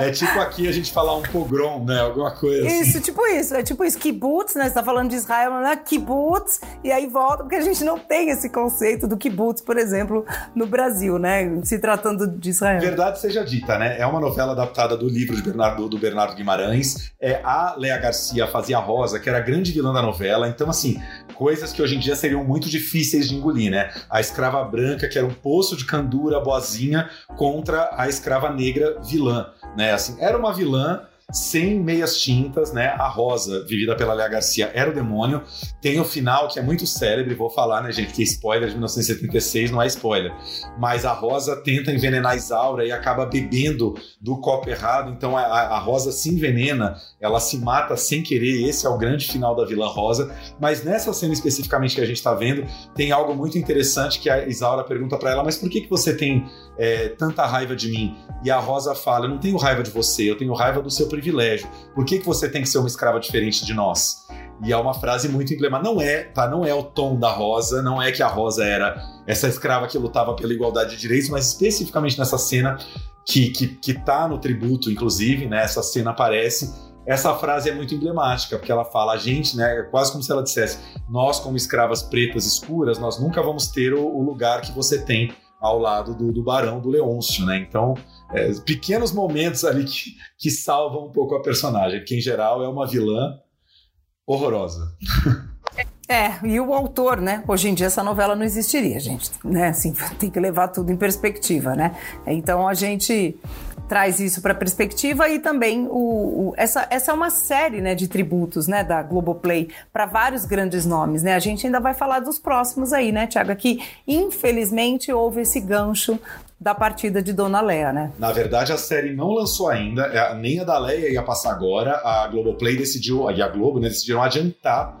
É tipo aqui a gente falar um pogrom, né? Alguma coisa assim. Isso, tipo isso. Kibbutz, né? Você tá falando de Israel, né? Kibbutz, e aí volta, porque a gente não tem esse conceito do kibbutz, por exemplo, no Brasil, né? Se tratando de Israel. Verdade seja dita, né? É uma novela adaptada do livro de Bernardo Guimarães. A Léa Garcia fazia a Rosa, que era a grande vilã da novela. Então, assim, coisas que hoje em dia seriam muito difíceis de engolir, né? A escrava branca, que era um poço de candura, boazinha, contra a escrava negra vilã. Né, assim, era uma vilã sem meias tintas, né? A Rosa, vivida pela Léa Garcia, era o demônio. Tem o final que é muito célebre, vou falar, né, gente, porque spoiler de 1976 não é spoiler, mas a Rosa tenta envenenar a Isaura e acaba bebendo do copo errado, então a Rosa se envenena, ela se mata sem querer, esse é o grande final da vilã Rosa. Mas nessa cena especificamente que a gente tá vendo, tem algo muito interessante que a Isaura pergunta pra ela, mas por que você tem tanta raiva de mim? E a Rosa fala, eu não tenho raiva de você, eu tenho raiva do seu privilégio. Por que você tem que ser uma escrava diferente de nós? E é uma frase muito emblemática. Não é, tá? Não é o tom da Rosa, não é que a Rosa era essa escrava que lutava pela igualdade de direitos, mas especificamente nessa cena que tá no tributo, inclusive, né? Essa cena aparece. Essa frase é muito emblemática, porque ela fala a gente, né? É quase como se ela dissesse, nós como escravas pretas escuras, nós nunca vamos ter o lugar que você tem ao lado do barão, do Leôncio, né? Então, pequenos momentos ali que salvam um pouco a personagem, que em geral é uma vilã horrorosa. E o autor, né? Hoje em dia essa novela não existiria, gente, né? Assim, tem que levar tudo em perspectiva, né? Então a gente traz isso para perspectiva, e também essa é uma série, né, de tributos, né, da Globoplay para vários grandes nomes, né? A gente ainda vai falar dos próximos aí, né, Tiago? Aqui, infelizmente, houve esse gancho da partida de Dona Léa, né? Na verdade, a série não lançou ainda, nem a da Léa ia passar agora. A Globoplay decidiu, e a Globo, né, decidiram adiantar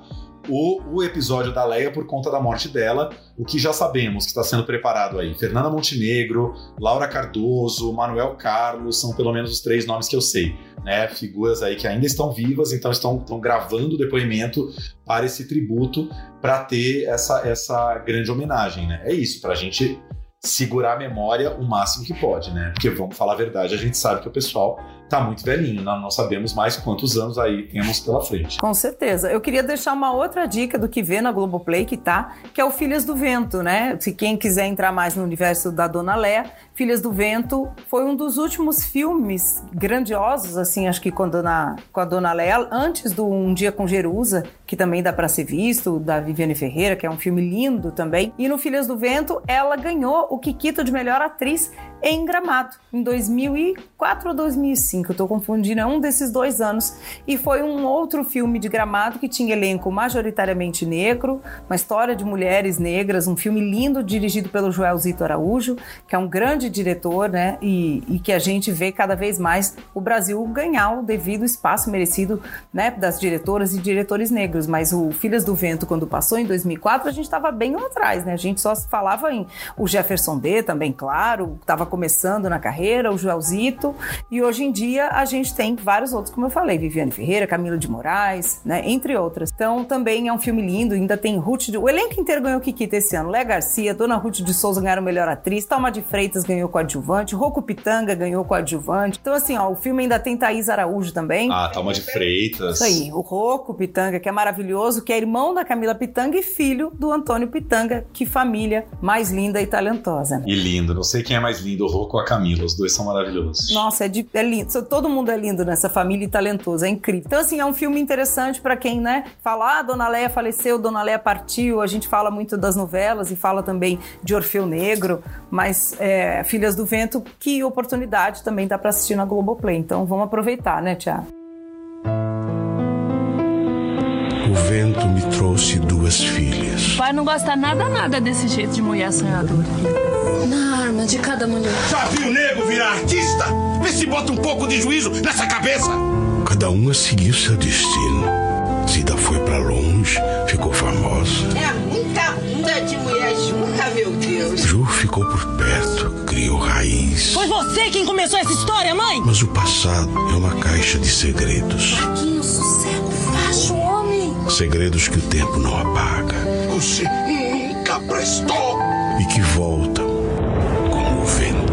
o episódio da Léa por conta da morte dela, o que já sabemos que está sendo preparado aí. Fernanda Montenegro, Laura Cardoso, Manuel Carlos, são pelo menos os 3 nomes que eu sei, né? Figuras aí que ainda estão vivas, então estão gravando o depoimento para esse tributo, para ter essa grande homenagem, né? É isso, para a gente segurar a memória o máximo que pode, né? Porque, vamos falar a verdade, a gente sabe que o pessoal tá muito velhinho, não sabemos mais quantos anos aí temos pela frente. Com certeza. Eu queria deixar uma outra dica do que vê na Globoplay, que é o Filhas do Vento, né? Se quem quiser entrar mais no universo da Dona Léa, Filhas do Vento foi um dos últimos filmes grandiosos, assim, acho que com a Dona Léa, antes do Um Dia com Jerusa, que também dá pra ser visto, da Viviane Ferreira, que é um filme lindo também. E no Filhas do Vento, ela ganhou o Kikito de melhor atriz em Gramado, em 2004 ou 2005, eu tô confundindo, é um desses 2 anos, e foi um outro filme de Gramado que tinha elenco majoritariamente negro, uma história de mulheres negras, um filme lindo dirigido pelo Joelzito Araújo, que é um grande diretor, né, e que a gente vê cada vez mais o Brasil ganhar o devido espaço merecido, né, das diretoras e diretores negros. Mas o Filhas do Vento, quando passou em 2004, a gente tava bem lá atrás, né, a gente só falava em o Jefferson D também, claro, tava começando na carreira, o Joelzito, e hoje em dia a gente tem vários outros, como eu falei, Viviane Ferreira, Camila de Moraes, né, entre outras. Então também é um filme lindo, ainda tem o elenco inteiro ganhou o Kikita esse ano, Léa Garcia, Dona Ruth de Souza ganharam melhor atriz, Thalma de Freitas ganhou coadjuvante, Rocco Pitanga ganhou coadjuvante, então assim, ó, o filme ainda tem Thaís Araújo também. Thalma de Freitas. Isso aí, o Rocco Pitanga, que é maravilhoso, que é irmão da Camila Pitanga e filho do Antônio Pitanga, que família mais linda e talentosa. Né? E lindo, não sei quem é mais lindo, do Rô com a Camila, os dois são maravilhosos. Nossa, é lindo, todo mundo é lindo nessa família e talentoso, é incrível. Então assim, é um filme interessante pra quem, né, fala, Dona Léa faleceu, Dona Léa partiu, a gente fala muito das novelas e fala também de Orfeu Negro, mas Filhas do Vento, que oportunidade também dá pra assistir na Globoplay, então vamos aproveitar, né, Tiago? O vento me trouxe 2 filhas. O pai não gosta nada desse jeito de mulher sonhadora. Na arma de cada mulher. Já viu o nego virar artista? Vê se bota um pouco de juízo nessa cabeça. Cada uma seguiu seu destino. Cida foi pra longe, ficou famosa. É muita onda de mulher junta, meu Deus. Ju ficou por perto, criou raiz. Foi você quem começou essa história, mãe? Mas o passado é uma caixa de segredos. Marquinhos, sossego, facho, homem. Segredos que o tempo não apaga. Você nunca prestou. E que voltam como o vento.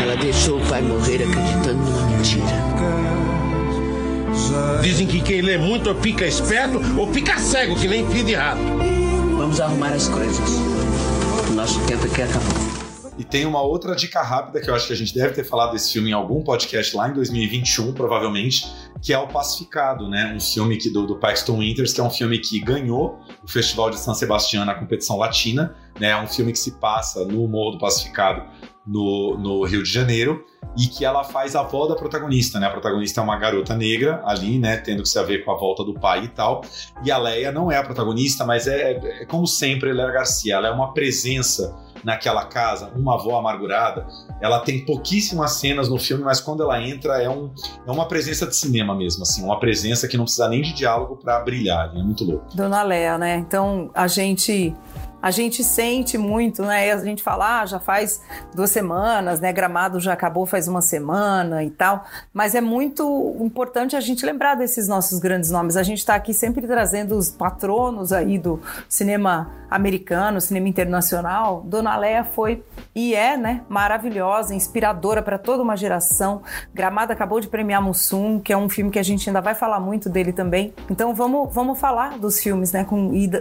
Ela deixou o pai morrer acreditando numa mentira. Dizem que quem lê muito ou pica esperto ou pica cego, que nem fio de rato. Vamos arrumar as coisas. O nosso tempo aqui acabou. E tem uma outra dica rápida que eu acho que a gente deve ter falado desse filme em algum podcast lá em 2021, provavelmente, que é O Pacificado, né? Um filme que, do Paxton Winters, que é um filme que ganhou o Festival de San Sebastián na competição latina, né? É um filme que se passa no Morro do Pacificado, no Rio de Janeiro, e que ela faz a avó da protagonista, né? A protagonista é uma garota negra ali, né? Tendo que se haver com a volta do pai e tal. E a Léa não é a protagonista, mas é como sempre, Léa Garcia. Ela é uma presença naquela casa, uma avó amargurada. Ela tem pouquíssimas cenas no filme, mas quando ela entra é uma presença de cinema mesmo, assim, uma presença que não precisa nem de diálogo para brilhar, é muito louco. Dona Léa, né? Então a gente sente muito, né? A gente fala, já faz 2 semanas, né? Gramado já acabou faz 1 semana e tal, mas é muito importante a gente lembrar desses nossos grandes nomes. A gente está aqui sempre trazendo os patronos aí do cinema americano, cinema internacional. Dona Léa foi e é, né? Maravilhosa, inspiradora para toda uma geração. Gramado acabou de premiar Mussum, que é um filme que a gente ainda vai falar muito dele também. Então vamos falar dos filmes, né?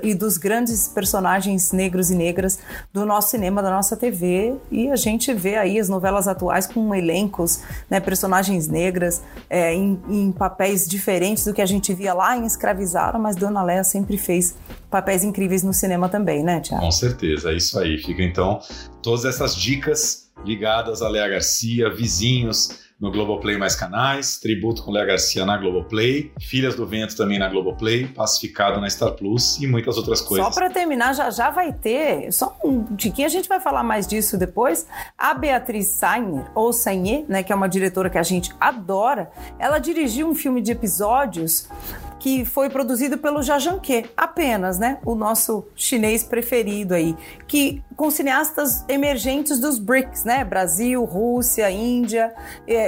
E dos grandes personagens negros e negras do nosso cinema, da nossa TV, e a gente vê aí as novelas atuais com elencos, né, personagens negras em papéis diferentes do que a gente via lá em Escravizaram, mas Dona Léa sempre fez papéis incríveis no cinema também, né, Tiago? Com certeza, é isso aí. Fica então todas essas dicas ligadas a Léa Garcia, Vizinhos no Globoplay mais canais, Tributo com Léa Garcia na Globoplay, Filhas do Vento também na Globoplay, Pacificado na Star Plus e muitas outras coisas. Só para terminar, já vai ter, só um tiquinho, a gente vai falar mais disso depois, a Beatriz Sainer, ou Sainier, né, que é uma diretora que a gente adora, ela dirigiu um filme de episódios que foi produzido pelo Jia Zhangke, apenas, né? O nosso chinês preferido aí, que com cineastas emergentes dos BRICS, né? Brasil, Rússia, Índia,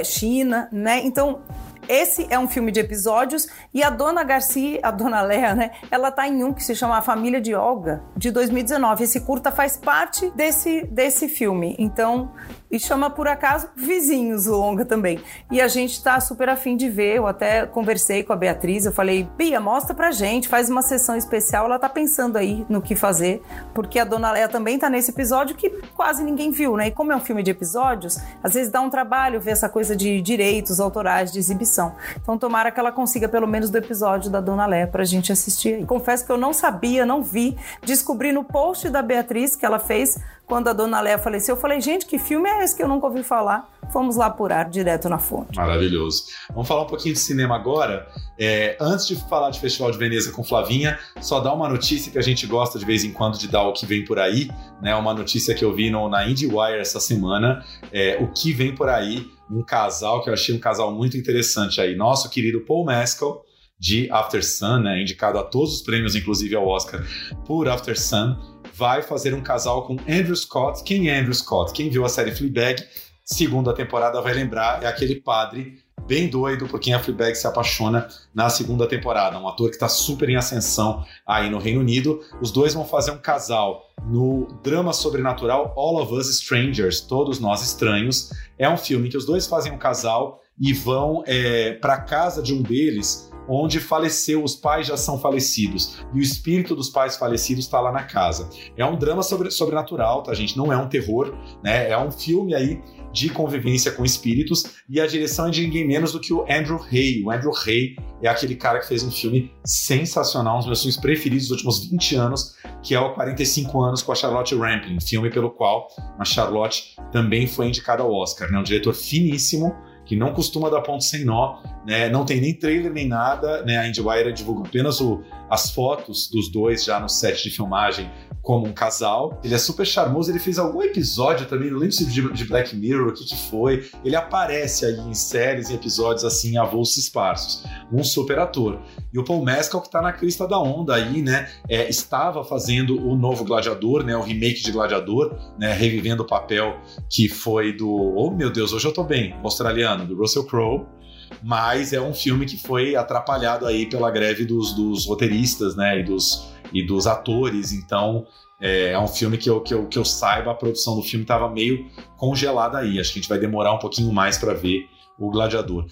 China, né? Então, esse é um filme de episódios e a Dona Garcia, a Dona Léa, né? Ela tá em um que se chama A Família de Olga, de 2019. Esse curta faz parte desse filme. Então, e chama, por acaso, Vizinhos, o longa também. E a gente tá super afim de ver. Eu até conversei com a Beatriz, eu falei, Bia, mostra pra gente, faz uma sessão especial. Ela tá pensando aí no que fazer, porque a Dona Léa também tá nesse episódio que quase ninguém viu, né? E como é um filme de episódios, às vezes dá um trabalho ver essa coisa de direitos autorais, de exibição. Então tomara que ela consiga pelo menos do episódio da Dona Léa pra gente assistir aí. Confesso que eu não sabia, não vi. Descobri no post da Beatriz que ela fez quando a Dona Léa faleceu. Eu falei, gente, que filme é que eu nunca ouvi falar, fomos lá apurar direto na fonte. Maravilhoso. Vamos falar um pouquinho de cinema agora. Antes de falar de Festival de Veneza com Flavinha, só dar uma notícia que a gente gosta de vez em quando de dar o que vem por aí, né? Uma notícia que eu vi na IndieWire essa semana, o que vem por aí, um casal que eu achei um casal muito interessante aí, nosso querido Paul Mescal, de After Sun, né? Indicado a todos os prêmios, inclusive ao Oscar, por After Sun, vai fazer um casal com Andrew Scott. Quem é Andrew Scott? Quem viu a série Fleabag, segunda temporada, vai lembrar, é aquele padre bem doido por quem a Fleabag se apaixona na segunda temporada. Um ator que está super em ascensão aí no Reino Unido. Os dois vão fazer um casal no drama sobrenatural All of Us Strangers, Todos Nós Estranhos. É um filme que os dois fazem um casal e vão para a casa de um deles onde faleceu, os pais já são falecidos, e o espírito dos pais falecidos está lá na casa. É um drama sobrenatural, tá, gente? Não é um terror, né? É um filme aí de convivência com espíritos, e a direção é de ninguém menos do que o Andrew Hay. O Andrew Hay é aquele cara que fez um filme sensacional, um dos meus filmes preferidos dos últimos 20 anos, que é o 45 anos com a Charlotte Rampling, filme pelo qual a Charlotte também foi indicada ao Oscar, né? Um diretor finíssimo, que não costuma dar ponto sem nó, né? Não tem nem trailer nem nada, né? A IndieWire divulga apenas as fotos dos dois já no set de filmagem como um casal. Ele é super charmoso, ele fez algum episódio também, não lembro se de Black Mirror, o que foi. Ele aparece aí em séries e episódios assim, avulsos esparsos. Um super ator. E o Paul Mescal, que tá na crista da onda aí, né? Estava fazendo o novo Gladiador, né? O remake de Gladiador, né? Revivendo o papel que foi do... Oh, meu Deus, hoje eu tô bem. Australiano, do Russell Crowe. Mas é um filme que foi atrapalhado aí pela greve dos roteiristas, né? E dos atores. Então, é um filme que eu saiba, a produção do filme estava meio congelada aí. Acho que a gente vai demorar um pouquinho mais para ver o Gladiador.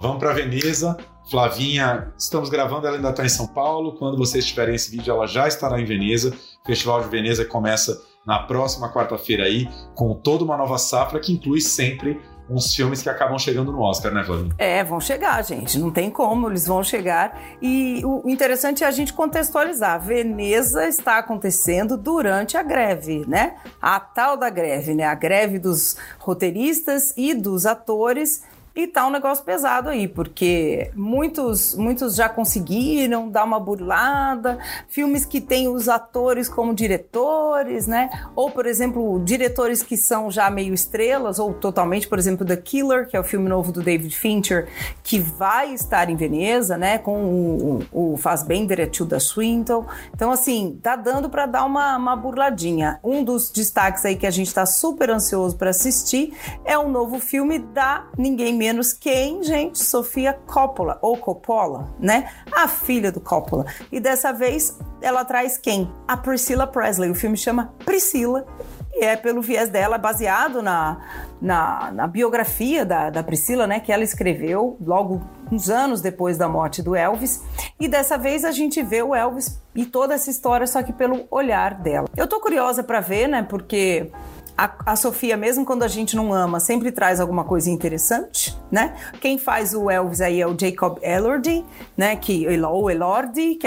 Vamos para Veneza. Flavinha, estamos gravando, ela ainda está em São Paulo. Quando vocês tiverem esse vídeo, ela já estará em Veneza. O Festival de Veneza começa na próxima quarta-feira aí, com toda uma nova safra que inclui sempre uns filmes que acabam chegando no Oscar, né, Flávia? Vão chegar, gente. Não tem como, eles vão chegar. E o interessante é a gente contextualizar. Veneza está acontecendo durante a greve, né? A tal da greve, né? A greve dos roteiristas e dos atores. E tá um negócio pesado aí, porque muitos já conseguiram dar uma burlada, filmes que têm os atores como diretores, né? Ou, por exemplo, diretores que são já meio estrelas, ou totalmente, por exemplo, The Killer, que é o filme novo do David Fincher, que vai estar em Veneza, né? Com o Fassbender e Tilda Swinton. Então, assim, tá dando para dar uma burladinha. Um dos destaques aí que a gente tá super ansioso para assistir é um novo filme da ninguém menos quem, gente? Sofia Coppola, ou Coppola, né? A filha do Coppola. E dessa vez, ela traz quem? A Priscilla Presley. O filme chama Priscilla e é pelo viés dela, baseado na biografia da Priscilla, né? Que ela escreveu logo uns anos depois da morte do Elvis. E dessa vez a gente vê o Elvis e toda essa história, só que pelo olhar dela. Eu tô curiosa pra ver, né? Porque... A Sofia, mesmo quando a gente não ama, sempre traz alguma coisa interessante, né? Quem faz o Elvis aí é o Jacob Elordi, né? Que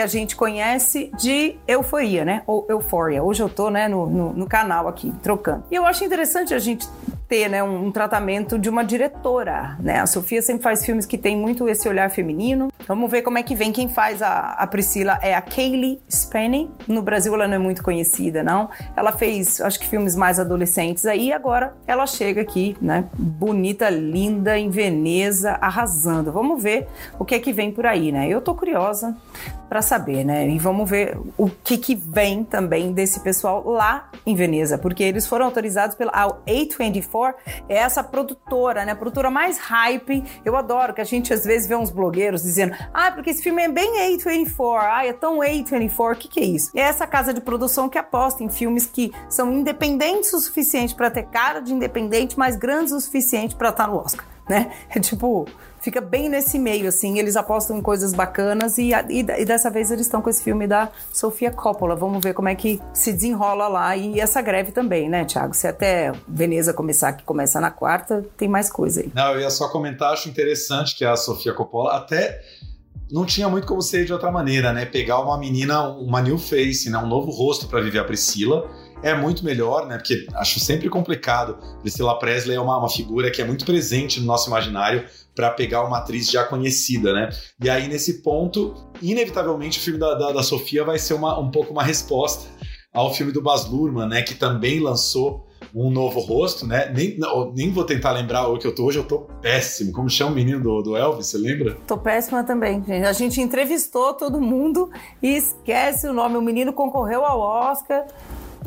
a gente conhece de Euforia, né? Ou Euphoria. Hoje eu tô, né, no canal aqui, trocando. E eu acho interessante a gente ter, né, um tratamento de uma diretora, né? A Sofia sempre faz filmes que tem muito esse olhar feminino. Vamos ver como é que vem. Quem faz a Priscilla é a Kaylee Spaney. No Brasil ela não é muito conhecida, não. Ela fez, acho que, filmes mais adolescentes aí. Agora ela chega aqui, né? Bonita, linda, em Veneza, arrasando. Vamos ver o que é que vem por aí, né? Eu tô curiosa pra saber, né? E vamos ver o que vem também desse pessoal lá em Veneza, porque eles foram autorizados pela A24, é essa produtora, né? A produtora mais hype. Eu adoro que a gente às vezes vê uns blogueiros dizendo: ah, porque esse filme é bem A24, ah, é tão A24, o que é isso? É essa casa de produção que aposta em filmes que são independentes o suficiente para ter cara de independente, mas grandes o suficiente para estar no Oscar, né? É tipo... Fica bem nesse meio, assim, eles apostam em coisas bacanas e dessa vez eles estão com esse filme da Sofia Coppola. Vamos ver como é que se desenrola lá e essa greve também, né, Tiago? Se até Veneza começar, que começa na quarta, tem mais coisa aí. Não, eu ia só comentar, acho interessante que a Sofia Coppola até não tinha muito como ser de outra maneira, né? Pegar uma menina, uma new face, né? Um novo rosto para viver a Priscilla. É muito melhor, né? Porque acho sempre complicado. Priscilla Presley é uma figura que é muito presente no nosso imaginário para pegar uma atriz já conhecida, né? E aí, nesse ponto, inevitavelmente, o filme da Sofia vai ser um pouco uma resposta ao filme do Baz Luhrmann, né? Que também lançou um novo rosto, né? Nem vou tentar lembrar o que eu tô hoje, eu tô péssimo. Como chama o menino do Elvis, você lembra? Tô péssima também, gente. A gente entrevistou todo mundo e esquece o nome. O menino concorreu ao Oscar...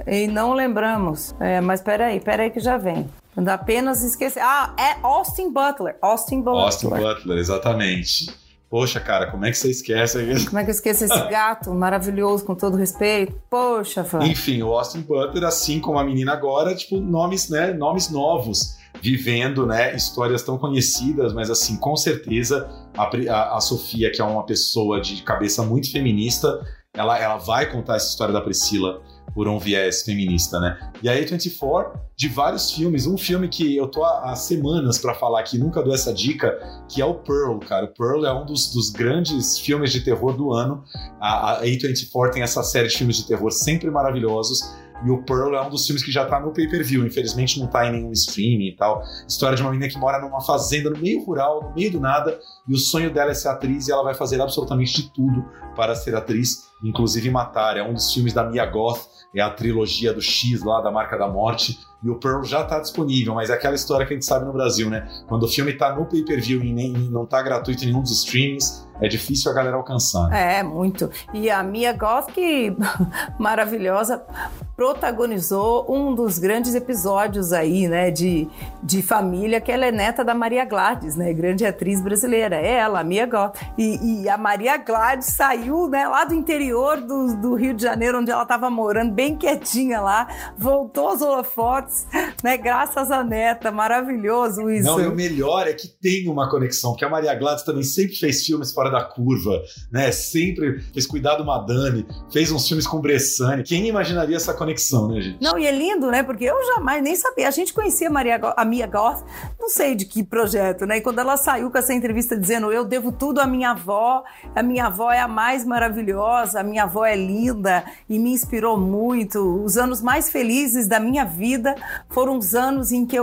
E não lembramos. Mas peraí que já vem. Apenas esqueci. Ah, é Austin Butler. Austin Butler, exatamente. Poxa, cara, como é que você esquece? Como é que eu esqueço esse gato maravilhoso, com todo respeito? Poxa, fã. Enfim, o Austin Butler, assim como a menina agora, tipo, nomes, né, nomes novos, vivendo, né, histórias tão conhecidas, mas assim, com certeza, a Sofia, que é uma pessoa de cabeça muito feminista, ela vai contar essa história da Priscilla por um viés feminista, né? E a A24, de vários filmes, um filme que eu tô há semanas pra falar aqui, nunca dou essa dica, que é o Pearl, cara. O Pearl é um dos grandes filmes de terror do ano. A A24 tem essa série de filmes de terror sempre maravilhosos. E o Pearl é um dos filmes que já tá no pay-per-view, infelizmente não tá em nenhum streaming e tal. História de uma menina que mora numa fazenda no meio rural, no meio do nada, e o sonho dela é ser atriz e ela vai fazer absolutamente de tudo para ser atriz, inclusive matar. É um dos filmes da Mia Goth, é a trilogia do X lá, da Marca da Morte. E o Pearl já tá disponível, mas é aquela história que a gente sabe no Brasil, né? Quando o filme tá no pay-per-view e não tá gratuito em nenhum dos streamings, é difícil a galera alcançar. Né? É, muito. E a Mia Goth, que maravilhosa, protagonizou um dos grandes episódios aí, né, de família, que ela é neta da Maria Gladys, né, grande atriz brasileira. É ela, a Mia Goth. E a Maria Gladys saiu, né, lá do interior do Rio de Janeiro, onde ela estava morando, bem quietinha lá, voltou aos holofotes, né, graças à neta. Maravilhoso isso. Não, e o melhor é que tem uma conexão, porque a Maria Gladys também sempre fez filmes fora da curva, né? Sempre fez Cuidado Madame, fez uns filmes com Bressane. Quem imaginaria essa conexão, né, gente? Não, e é lindo, né? Porque eu jamais nem sabia. A gente conhecia a Mia Goth, não sei de que projeto, né? E quando ela saiu com essa entrevista dizendo: eu devo tudo à minha avó, a minha avó é a mais maravilhosa, a minha avó é linda e me inspirou muito. Os anos mais felizes da minha vida foram os anos em que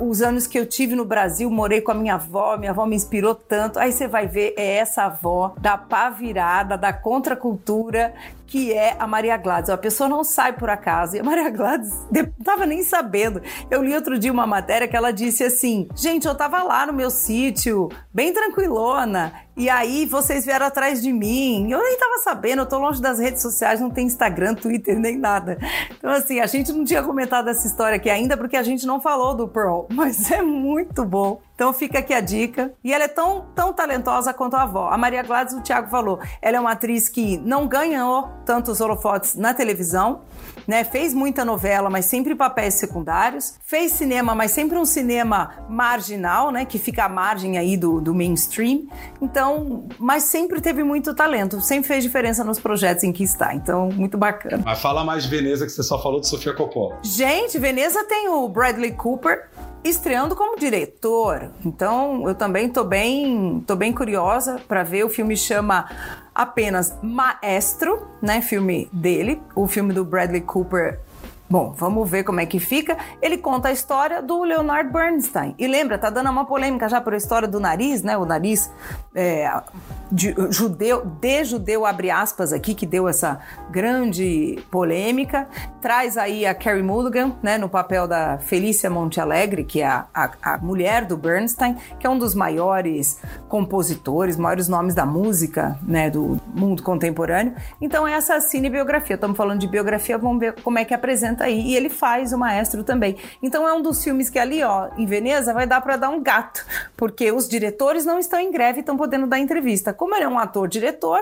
os anos que eu tive no Brasil, morei com a minha avó me inspirou tanto. Aí você vai ver, é essa avó da pá virada, da contracultura, que é a Maria Gladys. A pessoa não sai por acaso. E a Maria Gladys não estava nem sabendo. Eu li outro dia uma matéria que ela disse assim: gente, eu estava lá no meu sítio, bem tranquilona, e aí vocês vieram atrás de mim. Eu nem estava sabendo, eu estou longe das redes sociais, não tem Instagram, Twitter, nem nada. Então, assim, a gente não tinha comentado essa história aqui ainda, porque a gente não falou do Pearl, mas é muito bom. Então fica aqui a dica. E ela é tão, tão talentosa quanto a avó. A Maria Gladys, o Tiago falou, ela é uma atriz que não ganhou tantos holofotes na televisão, né? Fez muita novela, mas sempre papéis secundários. Fez cinema, mas sempre um cinema marginal, né? Que fica à margem aí do mainstream. Então, mas sempre teve muito talento. Sempre fez diferença nos projetos em que está. Então, muito bacana. Mas fala mais de Veneza, que você só falou de Sofia Coppola. Gente, Veneza tem o Bradley Cooper estreando como diretor. Então, eu também tô bem curiosa para ver. O filme chama apenas Maestro, né? Filme dele, o filme do Bradley Cooper. Bom, vamos ver como é que fica. Ele conta a história do Leonard Bernstein. E lembra, tá dando uma polêmica já por a história do nariz, né? O nariz de judeu, abre aspas aqui, que deu essa grande polêmica. Traz aí a Carey Mulligan, né? No papel da Felícia Montealegre, que é a mulher do Bernstein, que é um dos maiores compositores, maiores nomes da música, né? Do mundo contemporâneo. Então, é essa cinebiografia. Estamos falando de biografia, vamos ver como é que apresenta aí, e ele faz o maestro também. Então é um dos filmes que ali, ó, em Veneza vai dar para dar um gato, porque os diretores não estão em greve e estão podendo dar entrevista. Como ele é um ator-diretor,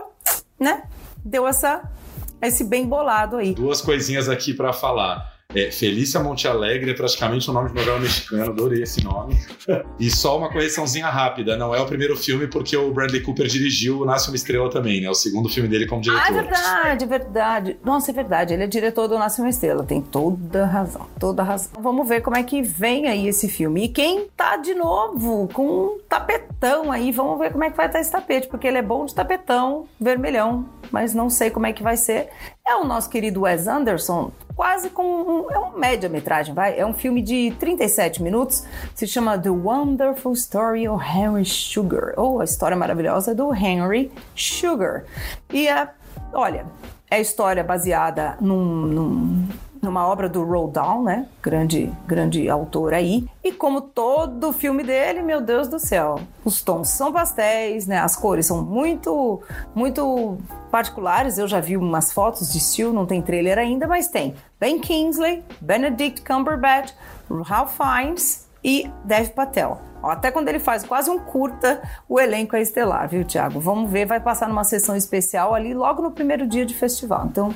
né, deu esse bem bolado aí. Duas coisinhas aqui para falar. Felícia Montealegre é praticamente um nome de novela mexicana, adorei esse nome. E só uma correçãozinha rápida, não é o primeiro filme, porque o Bradley Cooper dirigiu Nasce uma Estrela também, né? O segundo filme dele como diretor. Ah, é verdade, verdade. Nossa, é verdade, ele é diretor do Nasce uma Estrela, tem toda razão, toda razão. Vamos ver como é que vem aí esse filme. E quem tá de novo com um tapetão aí, vamos ver como é que vai estar esse tapete, porque ele é bom de tapetão, vermelhão, mas não sei como é que vai ser. É o nosso querido Wes Anderson, quase com uma média-metragem, vai? É um filme de 37 minutos, se chama The Wonderful Story of Henry Sugar, ou A História Maravilhosa do Henry Sugar. E é história baseada numa obra do Roald Dahl, né? Grande autor aí. E como todo o filme dele, meu Deus do céu, os tons são pastéis, né? As cores são muito, muito particulares. Eu já vi umas fotos de estilo, não tem trailer ainda, mas tem Ben Kingsley, Benedict Cumberbatch, Ralph Fiennes e Dev Patel. Até quando ele faz quase um curta, o elenco é estelar, viu, Tiago? Vamos ver, vai passar numa sessão especial ali logo no primeiro dia de festival. Então,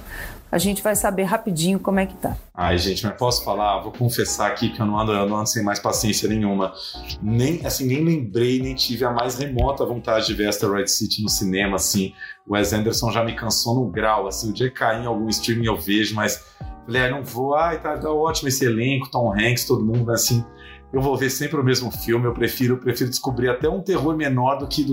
a gente vai saber rapidinho como é que tá. Ai, gente, mas posso falar? Vou confessar aqui que eu não ando sem mais paciência nenhuma. Nem lembrei, nem tive a mais remota vontade de ver Asteroid City no cinema, assim. O Wes Anderson já me cansou no grau, assim. O dia que cair em algum streaming eu vejo, mas... Falei, não vou... Ai, tá ótimo esse elenco, Tom Hanks, todo mundo, mas assim... Eu vou ver sempre o mesmo filme, eu prefiro descobrir até um terror menor do que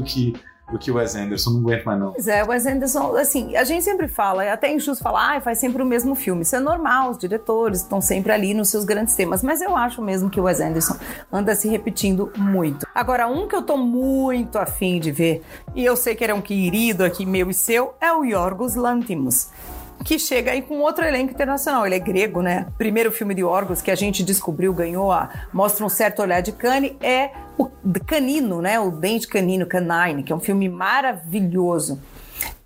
do que o Wes Anderson, não aguento mais não. Pois é, o Wes Anderson, assim, a gente sempre fala, é até injusto falar, ah, faz sempre o mesmo filme, isso é normal, os diretores estão sempre ali nos seus grandes temas, mas eu acho mesmo que o Wes Anderson anda se repetindo muito. Agora, um que eu tô muito afim de ver, e eu sei que ele é um querido aqui meu e seu, é o Yorgos Lanthimos, que chega aí com outro elenco internacional. Ele é grego, né? Primeiro filme de Yorgos que a gente descobriu, ganhou a Mostra um Certo Olhar de Cannes, é o Canino, né? O Dente Canino, Canine, que é um filme maravilhoso.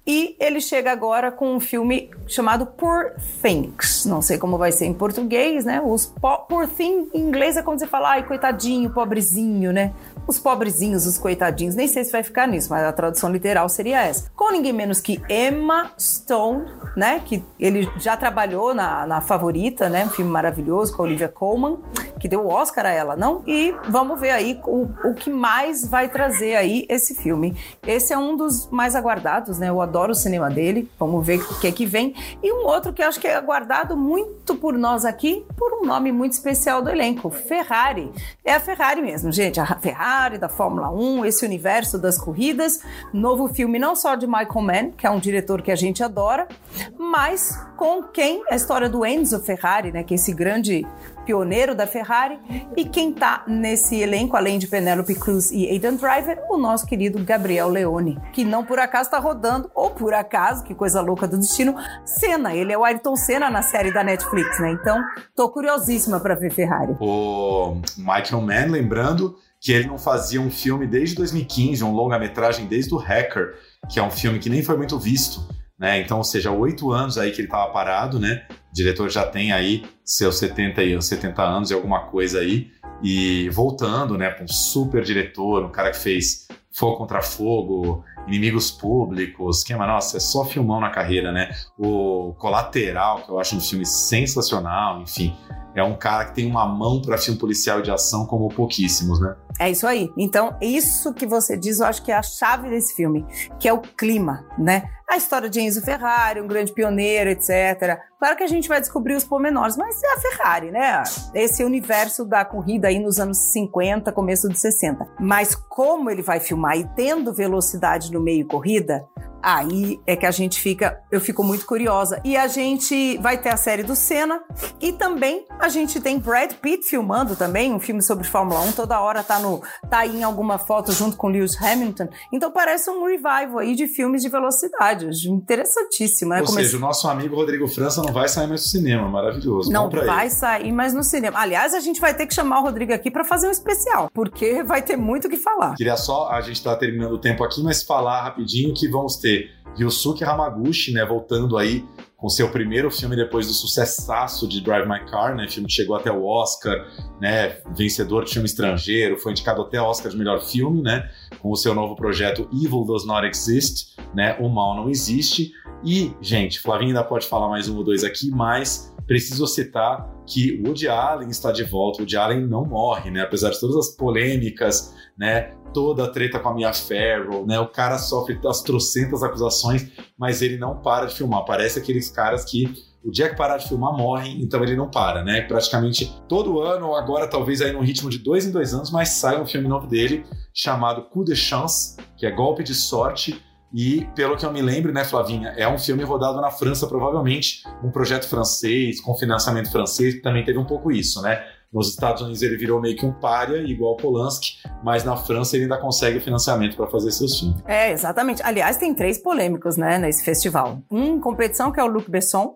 E ele chega agora com um filme chamado Poor Things. Não sei como vai ser em português, né? Os Poor Thing em inglês é quando você fala, ai, coitadinho, pobrezinho, né? Os pobrezinhos, os coitadinhos. Nem sei se vai ficar nisso, mas a tradução literal seria essa. Com ninguém menos que Emma Stone, né? Que ele já trabalhou na Favorita, né? Um filme maravilhoso com a Olivia Colman, que deu o Oscar a ela, não? E vamos ver aí o que mais vai trazer aí esse filme. Esse é um dos mais aguardados, né? Eu adoro o cinema dele, vamos ver o que é que vem. E um outro que acho que é aguardado muito por nós aqui, por um nome muito especial do elenco, Ferrari. É a Ferrari mesmo, gente, a Ferrari da Fórmula 1, esse universo das corridas. Novo filme não só de Michael Mann, que é um diretor que a gente adora, mas com quem? A história do Enzo Ferrari, né, que é esse grande pioneiro da Ferrari, e quem tá nesse elenco, além de Penélope Cruz e Adam Driver, o nosso querido Gabriel Leone, que não por acaso tá rodando, ou por acaso, que coisa louca do destino, Senna, ele é o Ayrton Senna na série da Netflix, né? Então, tô curiosíssima pra ver Ferrari. O Michael Mann, lembrando que ele não fazia um filme desde 2015, um longa-metragem desde o Hacker, que é um filme que nem foi muito visto, né? Então, ou seja, 8 anos aí que ele tava parado, né? O diretor já tem aí seus 70 anos e alguma coisa aí, e voltando, né, para um super diretor, um cara que fez Fogo Contra Fogo, Inimigos Públicos, nossa, é só filmão na carreira, né? O Colateral, que eu acho um filme sensacional, enfim, é um cara que tem uma mão para filme policial de ação como pouquíssimos, né? É isso aí. Então, isso que você diz, eu acho que é a chave desse filme, que é o clima, né? A história de Enzo Ferrari, um grande pioneiro, etc. Claro que a gente vai descobrir os pormenores, mas é a Ferrari, né? Esse universo da corrida aí nos anos 50, começo dos 60. Mas como ele vai filmar e tendo velocidade no meio corrida, aí é que a gente fica... Eu fico muito curiosa. E a gente vai ter a série do Senna e também a gente tem Brad Pitt filmando também, um filme sobre Fórmula 1, toda hora tá aí em alguma foto junto com Lewis Hamilton. Então parece um revival aí de filmes de velocidade. Interessantíssimo, né? Ou seja, o nosso amigo Rodrigo França não vai sair mais do cinema. Maravilhoso. Não vai sair mais no cinema. Aliás, a gente vai ter que chamar o Rodrigo aqui para fazer um especial, porque vai ter muito o que falar. Queria só, a gente tá terminando o tempo aqui, mas falar rapidinho que vamos ter Ryosuke Hamaguchi, né, voltando aí com seu primeiro filme depois do sucessaço de Drive My Car, né, filme que chegou até o Oscar, né, vencedor de filme estrangeiro, foi indicado até Oscar de melhor filme, né, com o seu novo projeto Evil Does Not Exist, né, O Mal Não Existe. E, gente, Flavinha ainda pode falar mais um ou dois aqui, mas preciso citar que Woody Allen está de volta, Woody Allen não morre, né, apesar de todas as polêmicas, né, toda a treta com a Mia Farrow, né? O cara sofre as trocentas acusações, mas ele não para de filmar. Parece aqueles caras que o dia que parar de filmar morrem, então ele não para, né? Praticamente todo ano, ou agora talvez aí num ritmo de 2 em 2 anos, mas sai um filme novo dele chamado Coup de Chance, que é Golpe de Sorte. E, pelo que eu me lembro, né, Flavinha, é um filme rodado na França, provavelmente, um projeto francês, com financiamento francês, que também teve um pouco isso, né? Nos Estados Unidos ele virou meio que um pária, igual o Polanski, mas na França ele ainda consegue o financiamento para fazer seus filmes. É, exatamente. Aliás, tem 3 polêmicos, né, nesse festival. Um, competição, que é o Luc Besson,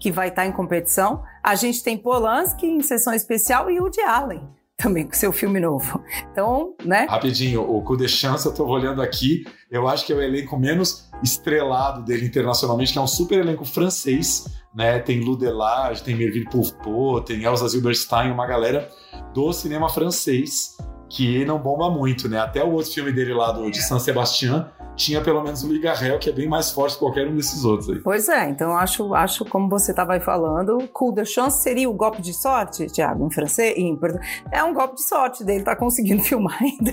que vai estar em competição. A gente tem Polanski em sessão especial e Woody Allen também com seu filme novo. Então, né? Rapidinho, o Coup de Chance, eu tava olhando aqui, eu acho que é o elenco menos estrelado dele internacionalmente, que é um super elenco francês, né? Tem Lou Delage, tem Merville Poupeau, tem Elsa Zilberstein, uma galera do cinema francês que não bomba muito, né? Até o outro filme dele lá de San Sebastián tinha pelo menos o Ligarel, que é bem mais forte que qualquer um desses outros aí. Pois é, então acho como você estava aí falando, Coup de Chance seria o golpe de sorte, Tiago, em francês, em português. É um golpe de sorte dele, tá conseguindo filmar ainda.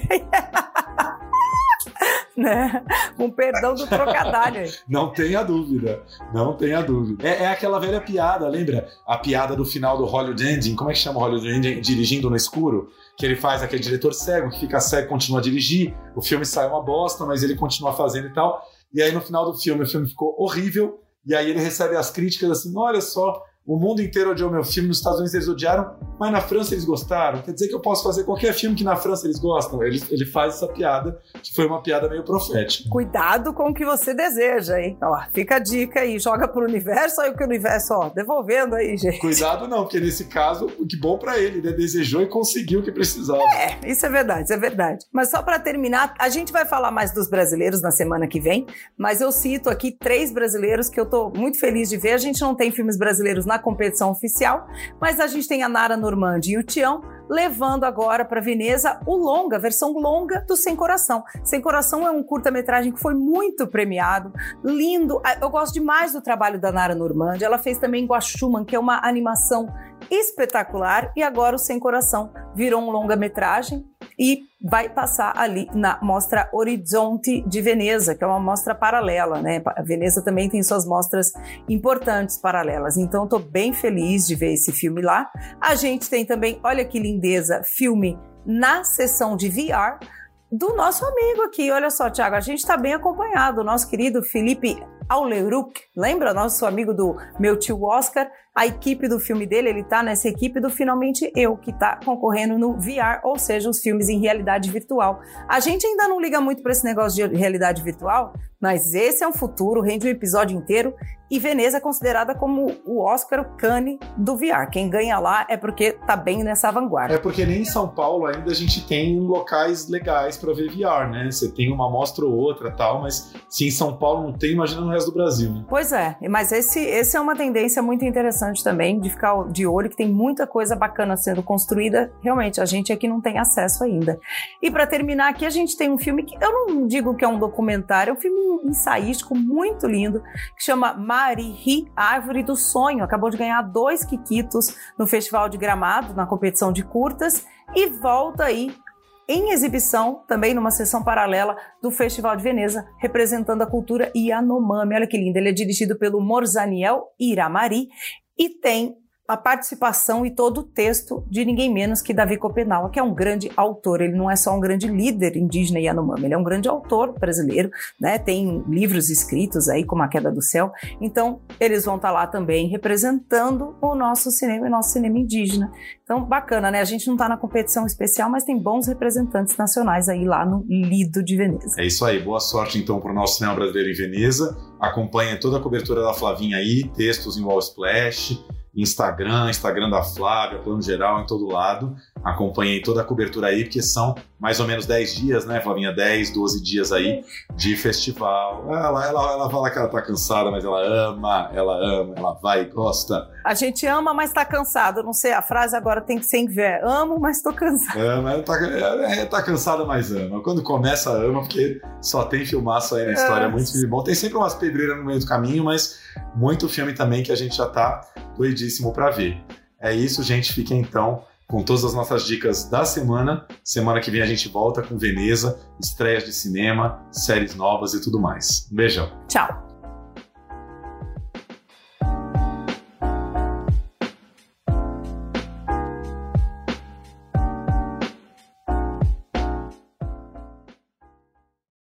né? Com perdão do trocadilho. Não tenha dúvida, não tenha dúvida. É aquela velha piada, lembra? A piada do final do Hollywood Ending, como é que chama o Hollywood Ending? Dirigindo no escuro? Que ele faz aquele diretor cego, que fica cego e continua a dirigir, o filme sai uma bosta, mas ele continua fazendo e tal, e aí no final do filme, o filme ficou horrível, e aí ele recebe as críticas assim, olha só, o mundo inteiro odiou meu filme, nos Estados Unidos eles odiaram, mas na França eles gostaram. Quer dizer que eu posso fazer qualquer filme que na França eles gostam. Ele faz essa piada, que foi uma piada meio profética. Cuidado com o que você deseja, hein? Ó, fica a dica aí, joga pro universo, aí o que o universo, ó, devolvendo aí, gente. Cuidado não, porque nesse caso, o que bom pra ele, né? Desejou e conseguiu o que precisava. É, isso é verdade, isso é verdade. Mas só pra terminar, a gente vai falar mais dos brasileiros na semana que vem, mas eu cito aqui 3 brasileiros que eu tô muito feliz de ver. A gente não tem filmes brasileiros na competição oficial, mas a gente tem a Nara Normandi e o Tião levando agora para Veneza a versão longa do Sem Coração. Sem Coração é um curta-metragem que foi muito premiado, lindo. Eu gosto demais do trabalho da Nara Normandi. Ela fez também Guaxuman, que é uma animação espetacular, e agora o Sem Coração virou um longa-metragem e vai passar ali na Mostra Horizonte de Veneza, que é uma mostra paralela, né? A Veneza também tem suas mostras importantes paralelas, então estou bem feliz de ver esse filme lá. A gente tem também, olha que lindeza, filme na sessão de VR do nosso amigo aqui, olha só, Tiago, a gente está bem acompanhado, o nosso querido Felipe Auleruc, lembra? Nosso amigo do Meu Tio Oscar, a equipe do filme dele, ele tá nessa equipe do Finalmente Eu, que tá concorrendo no VR, ou seja, os filmes em realidade virtual. A gente ainda não liga muito para esse negócio de realidade virtual, mas esse é um futuro, rende um episódio inteiro, e Veneza é considerada como o Oscar, o Cannes do VR. Quem ganha lá é porque tá bem nessa vanguarda. É porque nem em São Paulo ainda a gente tem locais legais para ver VR, né? Você tem uma mostra ou outra tal, mas se em São Paulo não tem, imagina no resto do Brasil, né? Pois é, mas esse é uma tendência muito interessante também, de ficar de olho, que tem muita coisa bacana sendo construída. Realmente, a gente aqui não tem acesso ainda. E para terminar aqui, a gente tem um filme que eu não digo que é um documentário, é um filme ensaístico muito lindo, que chama Marihi, Árvore do Sonho. Acabou de ganhar 2 Quiquitos no Festival de Gramado, na competição de curtas, e volta aí em exibição, também numa sessão paralela do Festival de Veneza, representando a cultura Yanomami. Olha que lindo, ele é dirigido pelo Morzaniel Iramari e tem a participação e todo o texto de ninguém menos que Davi Kopenawa, que é um grande autor. Ele não é só um grande líder indígena Yanomami, ele é um grande autor brasileiro, né? Tem livros escritos aí, como A Queda do Céu. Então, eles vão estar lá também representando o nosso cinema e o nosso cinema indígena. Então, bacana, né? A gente não está na competição especial, mas tem bons representantes nacionais aí lá no Lido de Veneza. É isso aí. Boa sorte, então, para o nosso cinema brasileiro em Veneza. Acompanha toda a cobertura da Flavinha aí, textos em Wall Splash, Instagram da Flávia, Plano Geral, em todo lado. Acompanhei toda a cobertura aí, porque são mais ou menos 10 dias, né, Flavinha? 10, 12 dias aí de festival. Ela fala que ela tá cansada, mas ela ama, ela vai e gosta. A gente ama, mas tá cansado. Não sei, a frase agora tem que ser em ver. Amo, mas tô cansada. Tá cansada, mas ama. Quando começa, ama, porque só tem filmaço aí na história. Muito filme bom. Tem sempre umas pedreiras no meio do caminho, mas muito filme também que a gente já tá doidíssimo pra ver. É isso, gente. Fiquem, então, com todas as nossas dicas da semana. Semana que vem a gente volta com Veneza, estreias de cinema, séries novas e tudo mais. Um beijão. Tchau.